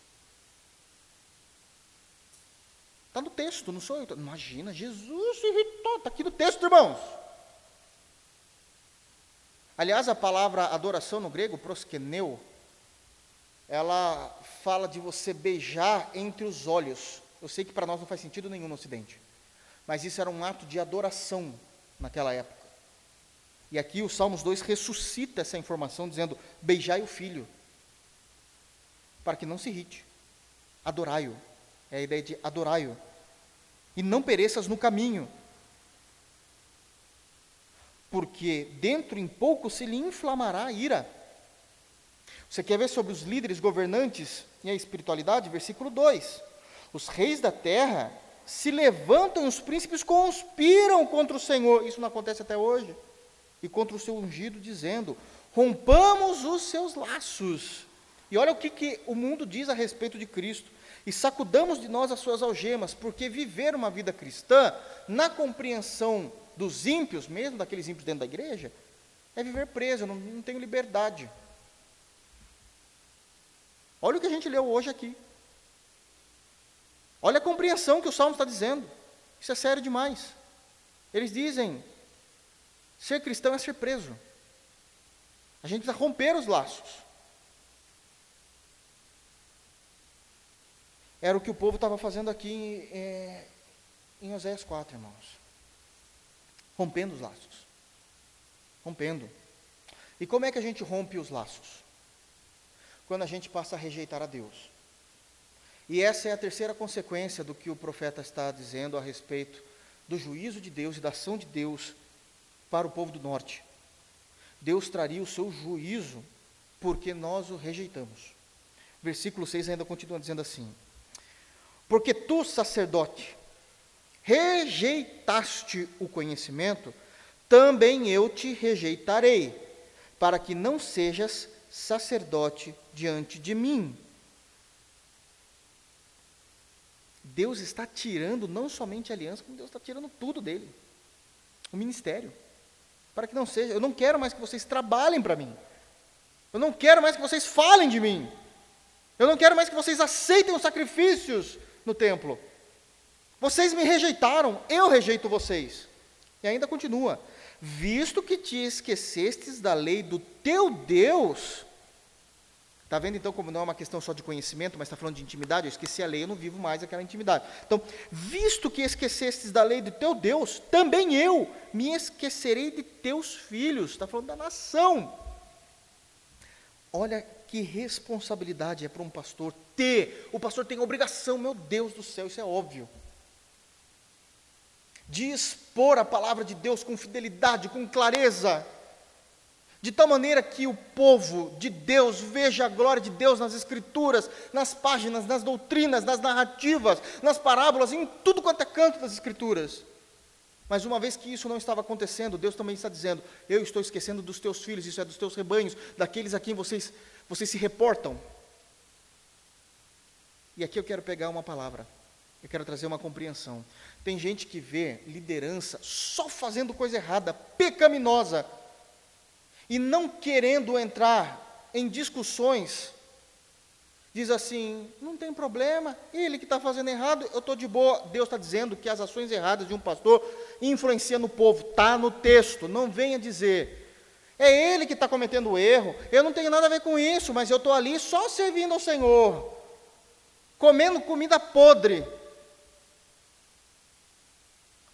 Está no texto, não sou eu. Imagina, Jesus se irritou, está aqui no texto, irmãos. Aliás, a palavra adoração no grego, proskeneu, ela fala de você beijar entre os olhos. Eu sei que para nós não faz sentido nenhum no Ocidente, mas isso era um ato de adoração naquela época. E aqui o Salmos 2 ressuscita essa informação, dizendo: beijai o filho, para que não se irrite. Adorai-o. É a ideia de adorai-o. E não pereças no caminho, porque dentro em pouco se lhe inflamará a ira. Você quer ver sobre os líderes governantes e a espiritualidade? Versículo 2. Os reis da terra se levantam e os príncipes conspiram contra o Senhor. Isso não acontece até hoje. E contra o seu ungido, dizendo: rompamos os seus laços. E olha o que o mundo diz a respeito de Cristo. E sacudamos de nós as suas algemas, porque viver uma vida cristã, na compreensão dos ímpios, mesmo daqueles ímpios dentro da igreja, é viver preso, eu não tenho liberdade. Olha o que a gente leu hoje aqui. Olha a compreensão que o Salmo está dizendo. Isso é sério demais. Eles dizem, ser cristão é ser preso. A gente precisa romper os laços. Era o que o povo estava fazendo aqui em Oséias 4, irmãos. Rompendo os laços. Rompendo. E como é que a gente rompe os laços? Quando a gente passa a rejeitar a Deus. E essa é a terceira consequência do que o profeta está dizendo a respeito do juízo de Deus e da ação de Deus para o povo do norte. Deus traria o seu juízo porque nós o rejeitamos. Versículo 6 ainda continua dizendo assim: porque tu, sacerdote, rejeitaste o conhecimento, também eu te rejeitarei, para que não sejas sacerdote diante de mim. Deus está tirando não somente a aliança, como Deus está tirando tudo dele. O ministério. Para que não seja, eu não quero mais que vocês trabalhem para mim. Eu não quero mais que vocês falem de mim. Eu não quero mais que vocês aceitem os sacrifícios no templo. Vocês me rejeitaram, eu rejeito vocês. E ainda continua. Visto que te esquecestes da lei do teu Deus. Está vendo então como não é uma questão só de conhecimento, mas está falando de intimidade? Eu esqueci a lei, eu não vivo mais aquela intimidade. Então, visto que esquecestes da lei do teu Deus, também eu me esquecerei de teus filhos. Está falando da nação. Olha que responsabilidade é para um pastor ter. O pastor tem a obrigação, meu Deus do céu, isso é óbvio, de expor a palavra de Deus com fidelidade, com clareza, de tal maneira que o povo de Deus veja a glória de Deus nas escrituras, nas páginas, nas doutrinas, nas narrativas, nas parábolas, em tudo quanto é canto das escrituras. Mas uma vez que isso não estava acontecendo, Deus também está dizendo, eu estou esquecendo dos teus filhos, isso é dos teus rebanhos, daqueles a quem vocês se reportam. E aqui eu quero pegar uma palavra. Eu quero trazer uma compreensão. Tem gente que vê liderança só fazendo coisa errada, pecaminosa, e não querendo entrar em discussões, diz assim, não tem problema, ele que está fazendo errado, eu estou de boa. Deus está dizendo que as ações erradas de um pastor influenciam no povo, está no texto, não venha dizer, é ele que está cometendo o erro, eu não tenho nada a ver com isso, mas eu estou ali só servindo ao Senhor, comendo comida podre,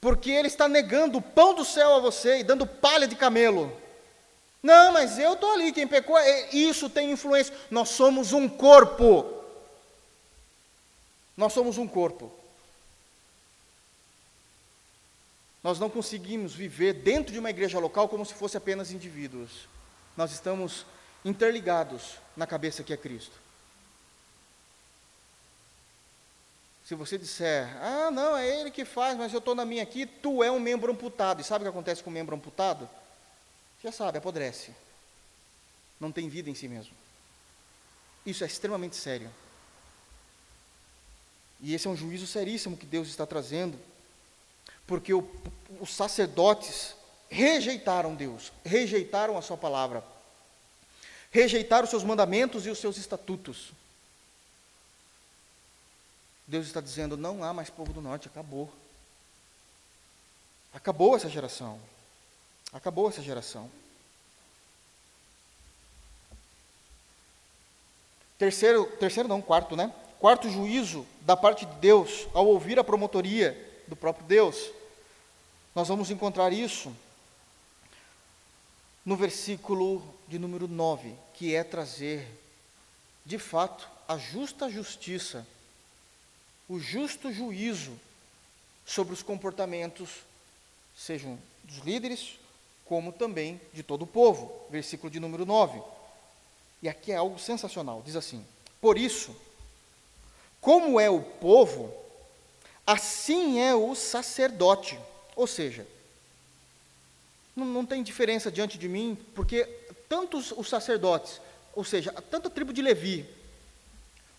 porque ele está negando o pão do céu a você e dando palha de camelo. Não, mas eu estou ali, quem pecou, isso tem influência. Nós somos um corpo. Nós somos um corpo. Nós não conseguimos viver dentro de uma igreja local como se fosse apenas indivíduos. Nós estamos interligados na cabeça que é Cristo. Se você disser, ah, não, é ele que faz, mas eu estou na minha aqui, tu é um membro amputado. E sabe o que acontece com um membro amputado? Já sabe, apodrece. Não tem vida em si mesmo. Isso é extremamente sério. E esse é um juízo seríssimo que Deus está trazendo, porque os sacerdotes rejeitaram Deus, rejeitaram a sua palavra, rejeitaram os seus mandamentos e os seus estatutos. Deus está dizendo, não há mais povo do norte, acabou. Acabou essa geração. Acabou essa geração. Quarto juízo da parte de Deus, ao ouvir a promotoria do próprio Deus. Nós vamos encontrar isso no versículo de número 9, que é trazer, de fato, a justa justiça, o justo juízo sobre os comportamentos, sejam dos líderes, como também de todo o povo. Versículo de número 9. E aqui é algo sensacional, diz assim, por isso, como é o povo, assim é o sacerdote. Ou seja, não tem diferença diante de mim, porque tanto os sacerdotes, ou seja, tanto a tribo de Levi,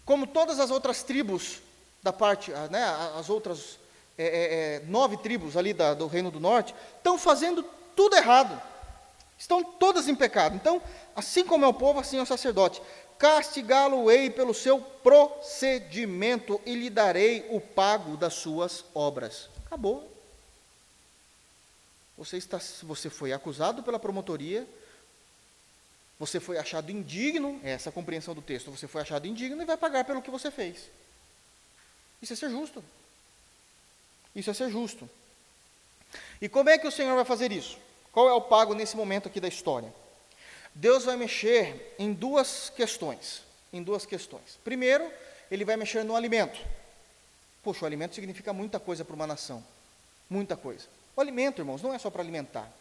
como todas as outras tribos, da parte, né, as outras 9 tribos ali do Reino do Norte, estão fazendo tudo errado, estão todas em pecado. Então, assim como é o povo, assim é o sacerdote. Castigá-lo-ei pelo seu procedimento e lhe darei o pago das suas obras. Acabou. Você foi acusado pela promotoria, você foi achado indigno, essa é a compreensão do texto, você foi achado indigno e vai pagar pelo que você fez. Isso é ser justo. Isso é ser justo. E como é que o Senhor vai fazer isso? Qual é o pago nesse momento aqui da história? Deus vai mexer em duas questões. Em duas questões. Primeiro, ele vai mexer no alimento. Poxa, o alimento significa muita coisa para uma nação. Muita coisa. O alimento, irmãos, não é só para alimentar.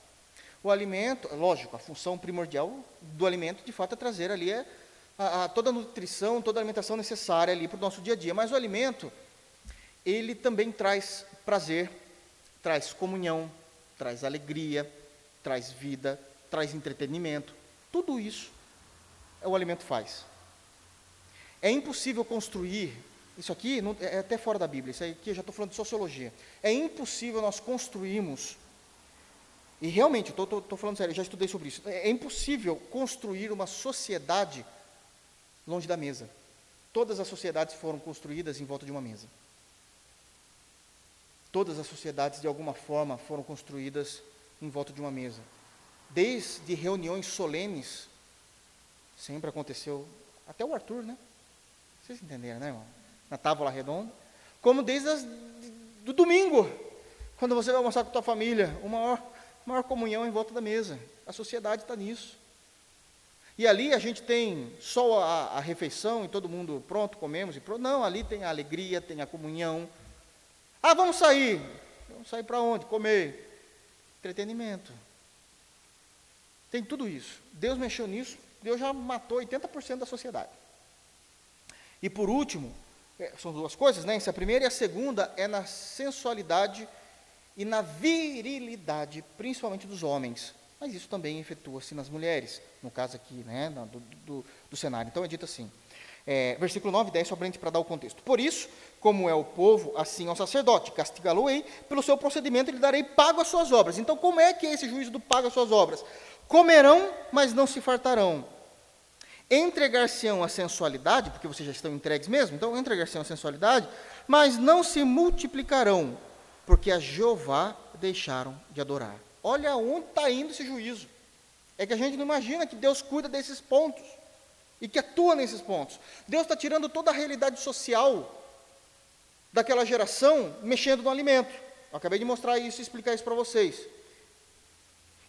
O alimento, lógico, a função primordial do alimento, de fato, é trazer ali toda a nutrição, toda a alimentação necessária ali para o nosso dia a dia. Mas o alimento, ele também traz prazer, traz comunhão, traz alegria, traz vida, traz entretenimento. Tudo isso o alimento faz. É impossível construir, isso aqui não, é até fora da Bíblia, isso aqui eu já estou falando de sociologia. É impossível nós construirmos, e realmente, eu estou falando sério, eu já estudei sobre isso, é impossível construir uma sociedade longe da mesa. Todas as sociedades foram construídas em volta de uma mesa. Todas as sociedades, de alguma forma, foram construídas em volta de uma mesa. Desde reuniões solenes, sempre aconteceu, até o Arthur, né? Vocês entenderam, né, irmão? Na tábua redonda. Como desde do domingo, quando você vai almoçar com a tua família, uma maior comunhão em volta da mesa. A sociedade está nisso. E ali a gente tem só a refeição e todo mundo pronto, comemos e pronto. Não, ali tem a alegria, tem a comunhão. Ah, vamos sair. Vamos sair para onde? Comer. Entretenimento. Tem tudo isso. Deus mexeu nisso. Deus já matou 80% da sociedade. E por último, são duas coisas, né? Essa é a primeira e a segunda é na sensualidade e na virilidade, principalmente dos homens. Mas isso também efetua-se nas mulheres, no caso aqui, né, do cenário. Então é dito assim, versículo 9 e 10, só para dar o contexto. Por isso, como é o povo, assim é o sacerdote, castigá-lo-ei pelo seu procedimento, lhe darei pago às suas obras. Então como é que é esse juízo do pago às suas obras? Comerão, mas não se fartarão. Entregar-se-ão à sensualidade, porque vocês já estão entregues mesmo, então entregar-se-ão à sensualidade, mas não se multiplicarão, porque a Jeová deixaram de adorar. Olha onde está indo esse juízo. É que a gente não imagina que Deus cuida desses pontos e que atua nesses pontos. Deus está tirando toda a realidade social daquela geração, mexendo no alimento. Eu acabei de mostrar isso e explicar isso para vocês.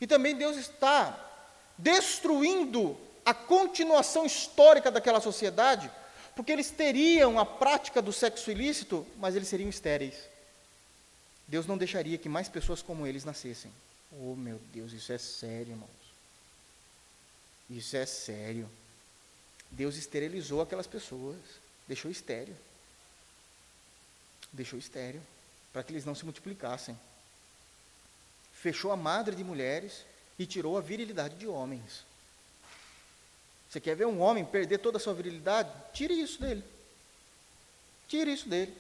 E também Deus está destruindo a continuação histórica daquela sociedade, porque eles teriam a prática do sexo ilícito, mas eles seriam estéreis. Deus não deixaria que mais pessoas como eles nascessem. Oh, meu Deus, isso é sério, irmãos. Isso é sério. Deus esterilizou aquelas pessoas, deixou estéril. Deixou estéril, para que eles não se multiplicassem. Fechou a madre de mulheres e tirou a virilidade de homens. Você quer ver um homem perder toda a sua virilidade? Tire isso dele. Tire isso dele.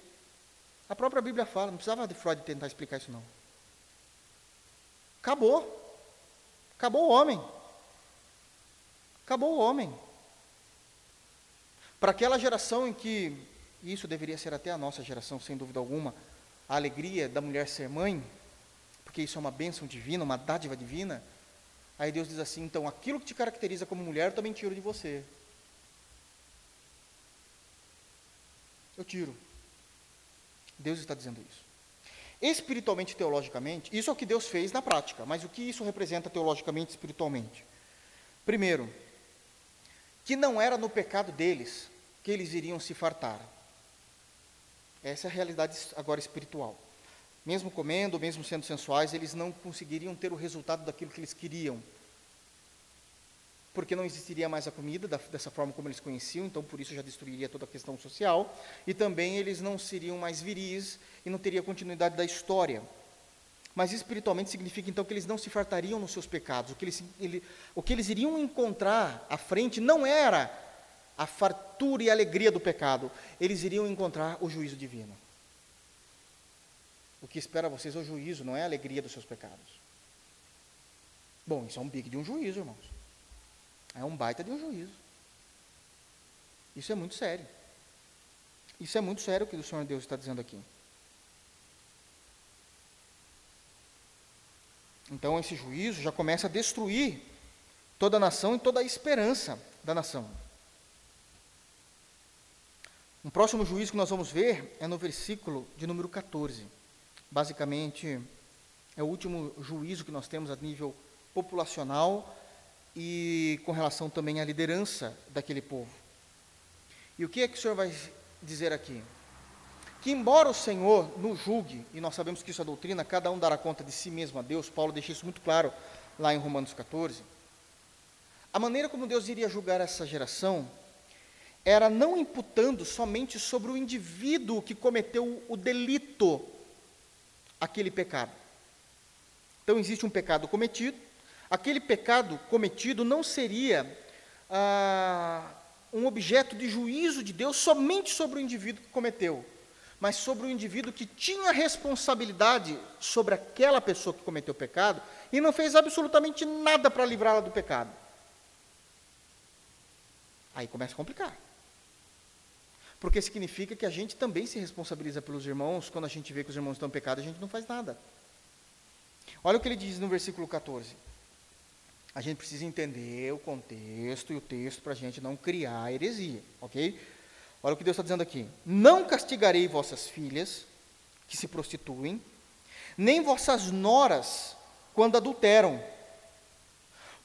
A própria Bíblia fala, não precisava de Freud tentar explicar isso não. Acabou. Acabou o homem. Acabou o homem. Para aquela geração em que, e isso deveria ser até a nossa geração, sem dúvida alguma, a alegria da mulher ser mãe, porque isso é uma bênção divina, uma dádiva divina, aí Deus diz assim, então, aquilo que te caracteriza como mulher, eu também tiro de você. Eu tiro. Deus está dizendo isso. Espiritualmente e teologicamente, isso é o que Deus fez na prática, mas o que isso representa teologicamente e espiritualmente? Primeiro, que não era no pecado deles que eles iriam se fartar. Essa é a realidade agora espiritual. Mesmo comendo, mesmo sendo sensuais, eles não conseguiriam ter o resultado daquilo que eles queriam. Porque não existiria mais a comida dessa forma como eles conheciam, então por isso já destruiria toda a questão social. E também eles não seriam mais viris e não teria continuidade da história. Mas espiritualmente significa então que eles não se fartariam nos seus pecados. O que eles iriam encontrar à frente não era a fartura e a alegria do pecado. Eles iriam encontrar o juízo divino. O que espera vocês é o juízo, não é a alegria dos seus pecados. Bom, isso é um big de um juízo, irmãos. É um baita de um juízo. Isso é muito sério. Isso é muito sério o que o Senhor Deus está dizendo aqui. Então, esse juízo já começa a destruir toda a nação e toda a esperança da nação. Um próximo juízo que nós vamos ver é no versículo de número 14. Basicamente, é o último juízo que nós temos a nível populacional e com relação também à liderança daquele povo. E o que é que o Senhor vai dizer aqui? Que embora o Senhor nos julgue, e nós sabemos que isso é doutrina, cada um dará conta de si mesmo a Deus, Paulo deixa isso muito claro lá em Romanos 14, a maneira como Deus iria julgar essa geração era não imputando somente sobre o indivíduo que cometeu o delito, aquele pecado. Então existe um pecado cometido, aquele pecado cometido não seria um objeto de juízo de Deus somente sobre o indivíduo que cometeu, mas sobre o indivíduo que tinha responsabilidade sobre aquela pessoa que cometeu o pecado e não fez absolutamente nada para livrá-la do pecado. Aí começa a complicar. Porque significa que a gente também se responsabiliza pelos irmãos, quando a gente vê que os irmãos estão em pecado, a gente não faz nada. Olha o que ele diz no versículo 14. A gente precisa entender o contexto e o texto para a gente não criar heresia, ok? Olha o que Deus está dizendo aqui. Não castigarei vossas filhas, que se prostituem, nem vossas noras, quando adulteram.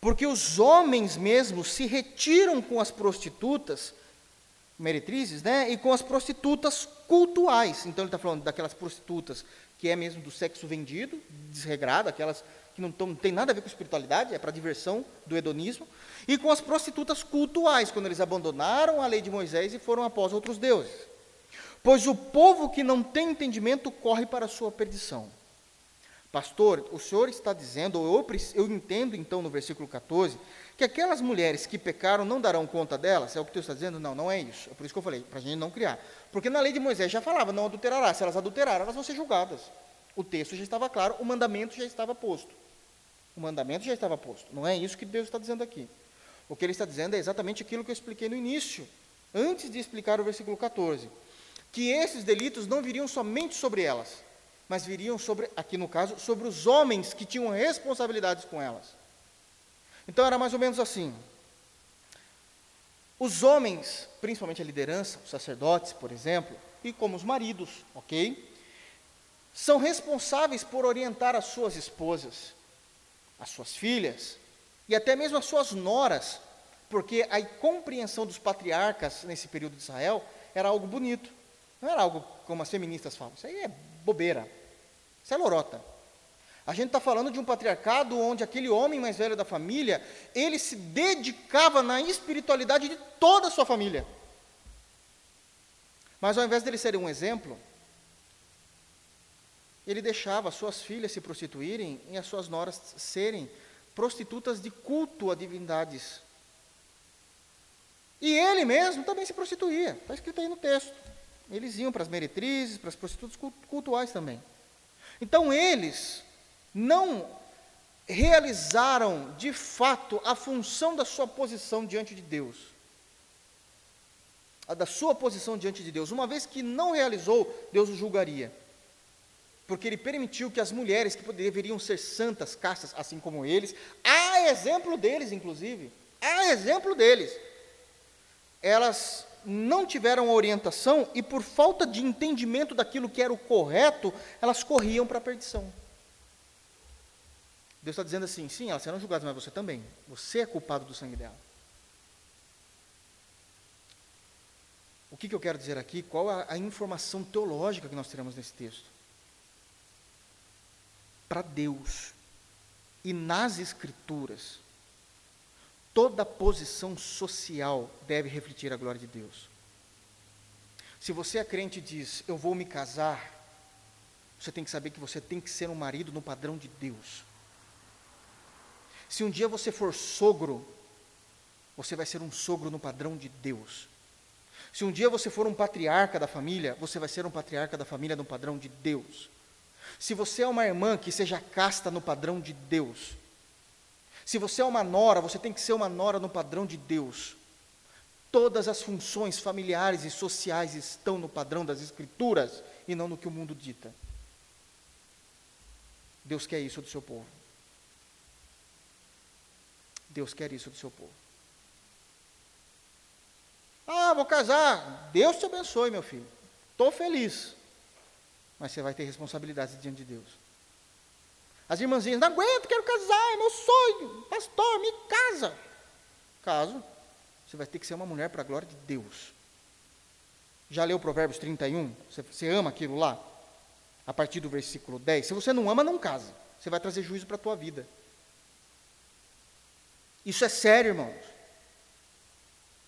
Porque os homens mesmos se retiram com as prostitutas, meretrizes, né? E com as prostitutas cultuais. Então ele está falando daquelas prostitutas que é mesmo do sexo vendido, desregrado, aquelas que não tem nada a ver com espiritualidade, é para diversão do hedonismo, e com as prostitutas cultuais, quando eles abandonaram a lei de Moisés e foram após outros deuses. Pois o povo que não tem entendimento corre para a sua perdição. Pastor, o senhor está dizendo, ou eu entendo então no versículo 14, que aquelas mulheres que pecaram não darão conta delas? É o que o Deus está dizendo? Não, não é isso. É por isso que eu falei, para a gente não criar. Porque na lei de Moisés já falava, não adulterará. Se elas adulteraram, elas vão ser julgadas. O texto já estava claro, o mandamento já estava posto. O mandamento já estava posto. Não é isso que Deus está dizendo aqui. O que ele está dizendo é exatamente aquilo que eu expliquei no início, antes de explicar o versículo 14. Que esses delitos não viriam somente sobre elas, mas viriam sobre, aqui no caso, sobre os homens que tinham responsabilidades com elas. Então era mais ou menos assim. Os homens, principalmente a liderança, os sacerdotes, por exemplo, e como os maridos, ok? São responsáveis por orientar as suas esposas, as suas filhas e até mesmo as suas noras, porque a compreensão dos patriarcas nesse período de Israel era algo bonito, não era algo como as feministas falam, isso aí é bobeira, isso é lorota. A gente está falando de um patriarcado onde aquele homem mais velho da família, ele se dedicava na espiritualidade de toda a sua família. Mas ao invés dele ser um exemplo, ele deixava as suas filhas se prostituírem e as suas noras serem prostitutas de culto a divindades. E ele mesmo também se prostituía, está escrito aí no texto. Eles iam para as meretrizes, para as prostitutas cultuais também. Então eles não realizaram de fato a função da sua posição diante de Deus. A da sua posição diante de Deus. Uma vez que não realizou, Deus o julgaria. Porque ele permitiu que as mulheres que deveriam ser santas, castas, assim como eles, a exemplo deles, inclusive, a exemplo deles, elas não tiveram a orientação e por falta de entendimento daquilo que era o correto, elas corriam para a perdição. Deus está dizendo assim, sim, elas serão julgadas, mas você também. Você é culpado do sangue dela. O que eu quero dizer aqui? Qual a informação teológica que nós teremos nesse texto? Para Deus e nas Escrituras, toda posição social deve refletir a glória de Deus. Se você é crente e diz, eu vou me casar, você tem que saber que você tem que ser um marido no padrão de Deus. Se um dia você for sogro, você vai ser um sogro no padrão de Deus. Se um dia você for um patriarca da família, você vai ser um patriarca da família no padrão de Deus. Se você é uma irmã, que seja casta no padrão de Deus. Se você é uma nora, você tem que ser uma nora no padrão de Deus. Todas as funções familiares e sociais estão no padrão das Escrituras e não no que o mundo dita. Deus quer isso do seu povo. Deus quer isso do seu povo. Ah, vou casar. Deus te abençoe, meu filho. Estou feliz. Mas você vai ter responsabilidades diante de Deus. As irmãzinhas, não aguento, quero casar, é meu sonho. Pastor, me casa. Caso, você vai ter que ser uma mulher para a glória de Deus. Já leu Provérbios 31? Você ama aquilo lá? A partir do versículo 10. Se você não ama, não casa. Você vai trazer juízo para a tua vida. Isso é sério, irmãos.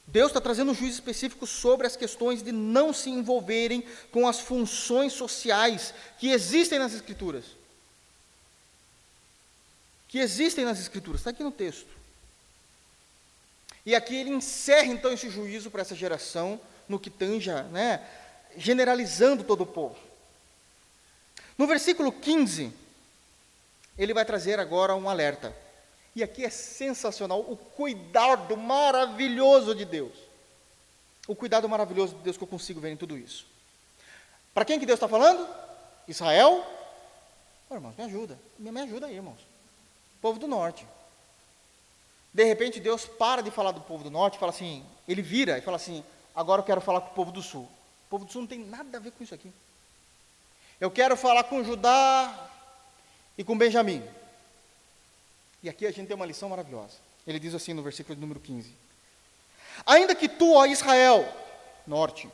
Deus está trazendo um juízo específico sobre as questões de não se envolverem com as funções sociais que existem nas Escrituras. Que existem nas Escrituras. Está aqui no texto. E aqui ele encerra, então, esse juízo para essa geração, no que tange, né, generalizando todo o povo. No versículo 15, ele vai trazer agora um alerta. E aqui é sensacional o cuidado maravilhoso de Deus. O cuidado maravilhoso de Deus que eu consigo ver em tudo isso. Para quem que Deus está falando? Israel? Oh, irmãos, me ajuda. Me ajuda aí, irmãos. Povo do norte. De repente, Deus para de falar do povo do norte, fala assim, ele vira e fala assim, agora eu quero falar com o povo do sul. O povo do sul não tem nada a ver com isso aqui. Eu quero falar com Judá e com Benjamim. E aqui a gente tem uma lição maravilhosa. Ele diz assim no versículo de número 15. Ainda que tu, ó Israel, norte,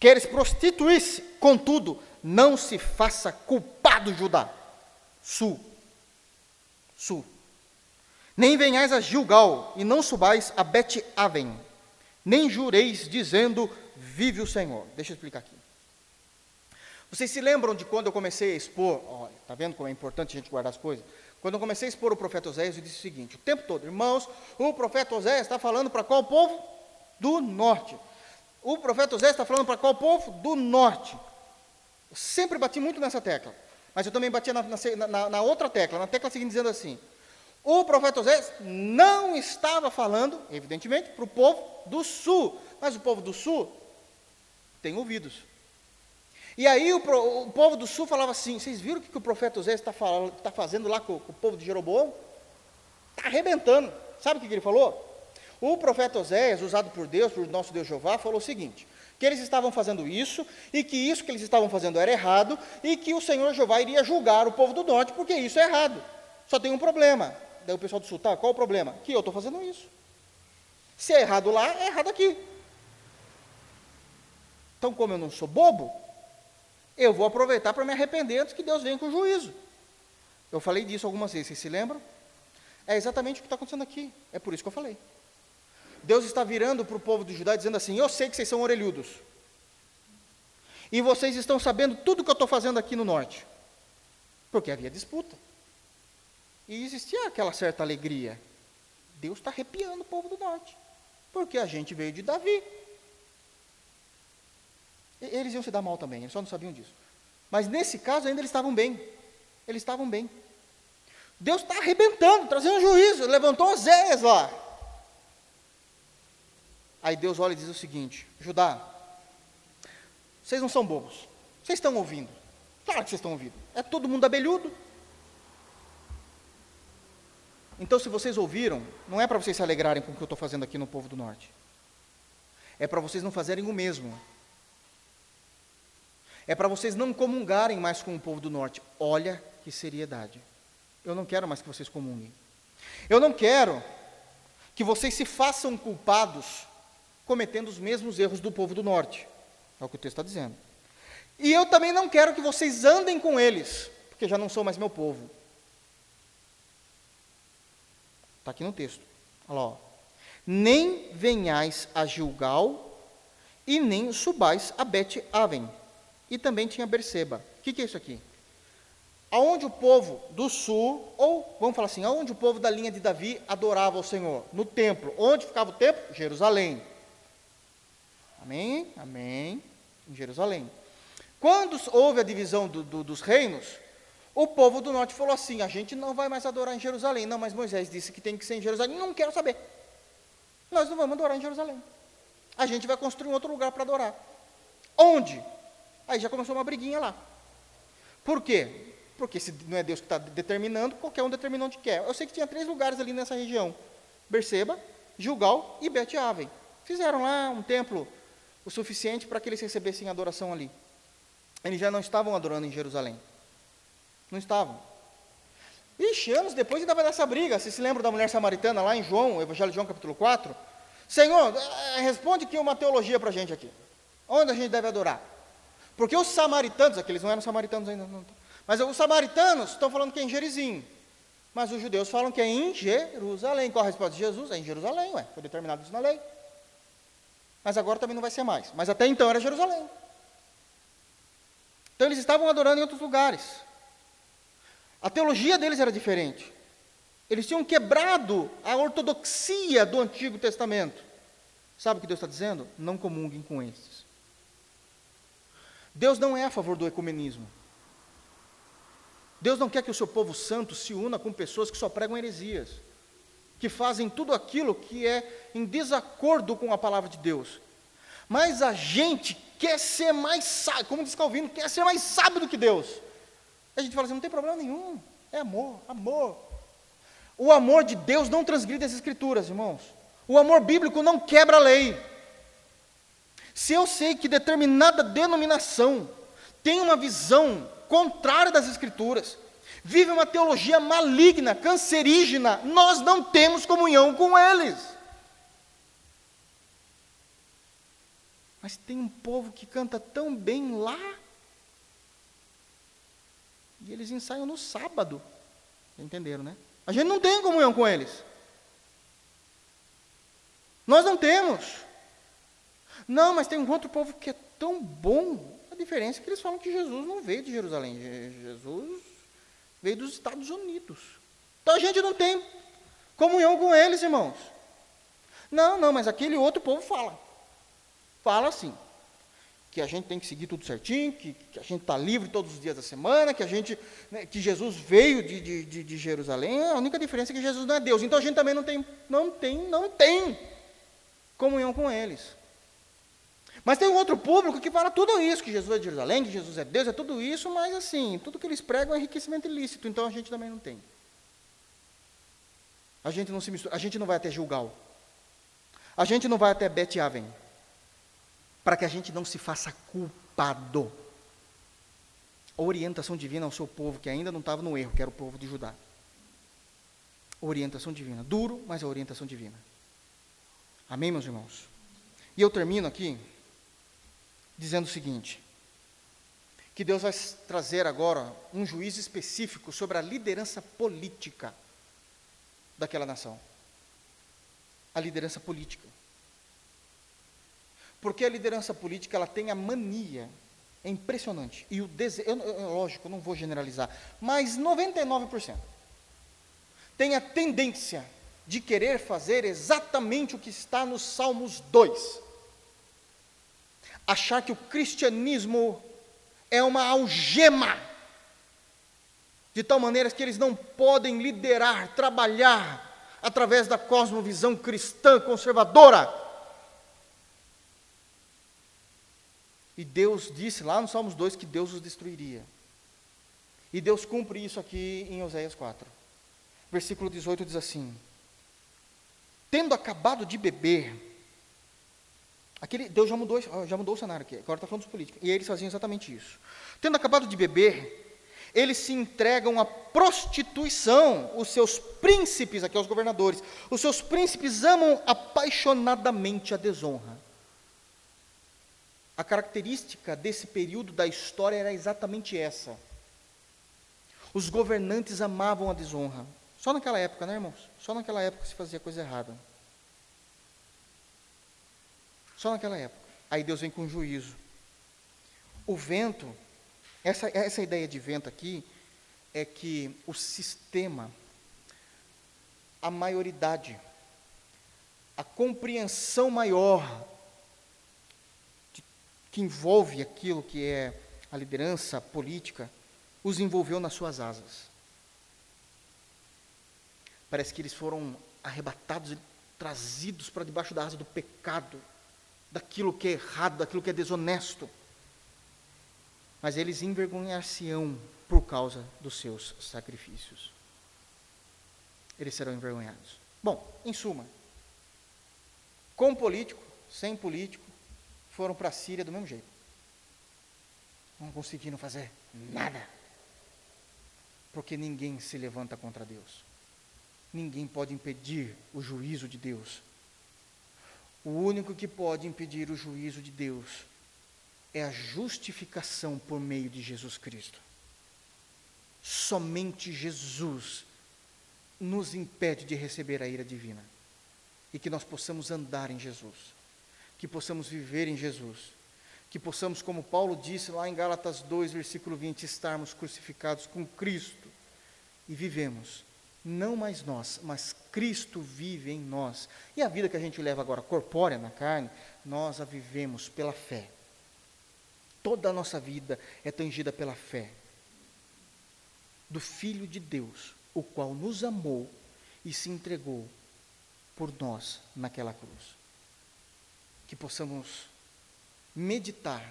queres prostituir-se, contudo, não se faça culpado, Judá, sul. Nem venhais a Gilgal, e não subais a Bete-Áven, nem jureis, dizendo, vive o Senhor. Deixa eu explicar aqui. Vocês se lembram de quando eu comecei a expor, olha, está vendo como é importante a gente guardar as coisas? Quando eu comecei a expor o profeta Oséias, eu disse o seguinte, o tempo todo, irmãos, o profeta Oséias está falando para qual povo? Do norte. O profeta Oséias está falando para qual povo? Do norte. Eu sempre bati muito nessa tecla, mas eu também batia na outra tecla, na tecla seguinte, dizendo assim, o profeta Oséias não estava falando, evidentemente, para o povo do sul, mas o povo do sul tem ouvidos. E aí o povo do sul falava assim, vocês viram o que o profeta Oséias está fazendo lá com o povo de Jeroboão? Está arrebentando. Sabe o que ele falou? O profeta Oséias, usado por Deus, por nosso Deus Jeová, falou o seguinte, que eles estavam fazendo isso que eles estavam fazendo era errado, e que o Senhor Jeová iria julgar o povo do norte, porque isso é errado. Só tem um problema. Daí o pessoal do sul, tá, qual o problema? Que eu estou fazendo isso. Se é errado lá, é errado aqui. Então, como eu não sou bobo, eu vou aproveitar para me arrepender antes que Deus venha com o juízo. Eu falei disso algumas vezes, vocês se lembram? É exatamente o que está acontecendo aqui, é por isso que eu falei. Deus está virando para o povo de Judá dizendo assim, eu sei que vocês são orelhudos, e vocês estão sabendo tudo que eu estou fazendo aqui no norte, porque havia disputa, e existia aquela certa alegria. Deus está arrepiando o povo do norte, porque a gente veio de Davi. Eles iam se dar mal também, eles só não sabiam disso. Mas nesse caso ainda eles estavam bem. Eles estavam bem. Deus está arrebentando, trazendo juízo, levantou Oséias lá. Aí Deus olha e diz o seguinte, Judá, vocês não são bobos, vocês estão ouvindo. Claro que vocês estão ouvindo, é todo mundo abelhudo. Então se vocês ouviram, não é para vocês se alegrarem com o que eu estou fazendo aqui no povo do norte. É para vocês não fazerem o mesmo. É para vocês não comungarem mais com o povo do norte. Olha que seriedade. Eu não quero mais que vocês comunguem. Eu não quero que vocês se façam culpados cometendo os mesmos erros do povo do norte. É o que o texto está dizendo. E eu também não quero que vocês andem com eles, porque já não sou mais meu povo. Está aqui no texto. Olha lá, ó. Nem venhais a Gilgal e nem subais a Bete-Áven. E também tinha Berseba. O que é isso aqui? Aonde o povo do sul, ou vamos falar assim, aonde o povo da linha de Davi adorava ao Senhor? No templo. Onde ficava o templo? Jerusalém. Amém? Amém. Em Jerusalém. Quando houve a divisão dos reinos, o povo do norte falou assim, a gente não vai mais adorar em Jerusalém. Não, mas Moisés disse que tem que ser em Jerusalém. Não quero saber. Nós não vamos adorar em Jerusalém. A gente vai construir um outro lugar para adorar. Onde? Aí já começou uma briguinha lá. Por quê? Porque se não é Deus que está determinando, qualquer um determina onde quer. Eu sei que tinha 3 lugares ali nessa região. Berseba, Gilgal e Bete-Áven. Fizeram lá um templo o suficiente para que eles recebessem adoração ali. Eles já não estavam adorando em Jerusalém. Não estavam. Ixi, anos depois ainda vai dar essa briga. Vocês se lembram da mulher samaritana lá em João, Evangelho de João, capítulo 4? Senhor, responde aqui uma teologia para a gente aqui. Onde a gente deve adorar? Porque os samaritanos, aqueles não eram samaritanos ainda, não, mas os samaritanos estão falando que é em Gerizim. Mas os judeus falam que é em Jerusalém. Qual a resposta de Jesus? É em Jerusalém, ué. Foi determinado isso na lei. Mas agora também não vai ser mais. Mas até então era Jerusalém. Então eles estavam adorando em outros lugares. A teologia deles era diferente. Eles tinham quebrado a ortodoxia do Antigo Testamento. Sabe o que Deus está dizendo? Não comunguem com estes. Deus não é a favor do ecumenismo. Deus não quer que o seu povo santo se una com pessoas que só pregam heresias, que fazem tudo aquilo que é em desacordo com a palavra de Deus. Mas a gente quer ser mais sábio, como diz Calvino, quer ser mais sábio do que Deus. A gente fala assim, não tem problema nenhum, é amor, amor. O amor de Deus não transgride as escrituras, irmãos. O amor bíblico não quebra a lei. Se eu sei que determinada denominação tem uma visão contrária das escrituras, vive uma teologia maligna, cancerígena, nós não temos comunhão com eles. Mas tem um povo que canta tão bem lá, e eles ensaiam no sábado, entenderam, né? A gente não tem comunhão com eles, nós não temos. Não, mas tem um outro povo que é tão bom. A diferença é que eles falam que Jesus não veio de Jerusalém, Jesus veio dos Estados Unidos. Então a gente não tem comunhão com eles, irmãos. Não, não, mas aquele outro povo fala assim, que a gente tem que seguir tudo certinho, que a gente está livre todos os dias da semana, que a gente, né, que Jesus veio de Jerusalém. A única diferença é que Jesus não é Deus, então a gente também não tem comunhão com eles. Mas tem um outro público que fala tudo isso, que Jesus é de Jerusalém, que Jesus é Deus, é tudo isso, mas assim, tudo que eles pregam é enriquecimento ilícito, então a gente também não tem. A gente não se mistura, a gente não vai até Gilgal, a gente não vai até Bete-Áven, para que a gente não se faça culpado. A orientação divina ao seu povo, que ainda não estava no erro, que era o povo de Judá. Orientação divina, duro, mas a orientação divina. Amém, meus irmãos? E eu termino aqui dizendo o seguinte, que Deus vai trazer agora um juízo específico sobre a liderança política daquela nação. A liderança política. Porque a liderança política, ela tem a mania, é impressionante, e o desejo, lógico, eu não vou generalizar, mas 99% tem a tendência de querer fazer exatamente o que está nos Salmos 2. Achar que o cristianismo é uma algema, de tal maneira que eles não podem liderar, trabalhar, através da cosmovisão cristã conservadora. E Deus disse lá no Salmos 2 que Deus os destruiria. E Deus cumpre isso aqui em Oséias 4. Versículo 18 diz assim, tendo acabado de beber... Aquele, Deus já mudou o cenário aqui, agora está falando dos políticos. E eles faziam exatamente isso. Tendo acabado de beber, eles se entregam à prostituição. Os seus príncipes, aqui é os governadores, os seus príncipes amam apaixonadamente a desonra. A característica desse período da história era exatamente essa. Os governantes amavam a desonra. Só naquela época, né, irmãos? Só naquela época se fazia coisa errada. Só naquela época. Aí Deus vem com juízo. O vento, essa ideia de vento aqui, é que o sistema, a maioridade, a compreensão maior que envolve aquilo que é a liderança política, os envolveu nas suas asas. Parece que eles foram arrebatados e trazidos para debaixo da asa do pecado, daquilo que é errado, daquilo que é desonesto. Mas eles envergonhar-se-ão por causa dos seus sacrifícios. Eles serão envergonhados. Bom, em suma, com político, sem político, foram para a Síria do mesmo jeito. Não conseguiram fazer nada. Porque ninguém se levanta contra Deus. Ninguém pode impedir o juízo de Deus. O único que pode impedir o juízo de Deus é a justificação por meio de Jesus Cristo. Somente Jesus nos impede de receber a ira divina. E que nós possamos andar em Jesus. Que possamos viver em Jesus. Que possamos, como Paulo disse lá em Gálatas 2, versículo 20, estarmos crucificados com Cristo. E vivemos, não mais nós, mas Cristo vive em nós. E a vida que a gente leva agora, corpórea, na carne, nós a vivemos pela fé. Toda a nossa vida é tangida pela fé do Filho de Deus, o qual nos amou e se entregou por nós naquela cruz. Que possamos meditar,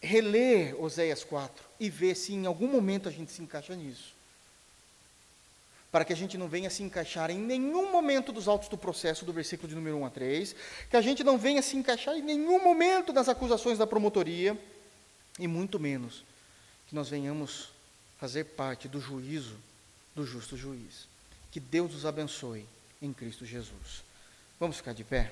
reler Oséias 4 e ver se em algum momento a gente se encaixa nisso. Para que a gente não venha se encaixar em nenhum momento dos autos do processo, do versículo de número 1 a 3, que a gente não venha se encaixar em nenhum momento das acusações da promotoria, e muito menos que nós venhamos fazer parte do juízo do justo juiz. Que Deus os abençoe em Cristo Jesus. Vamos ficar de pé?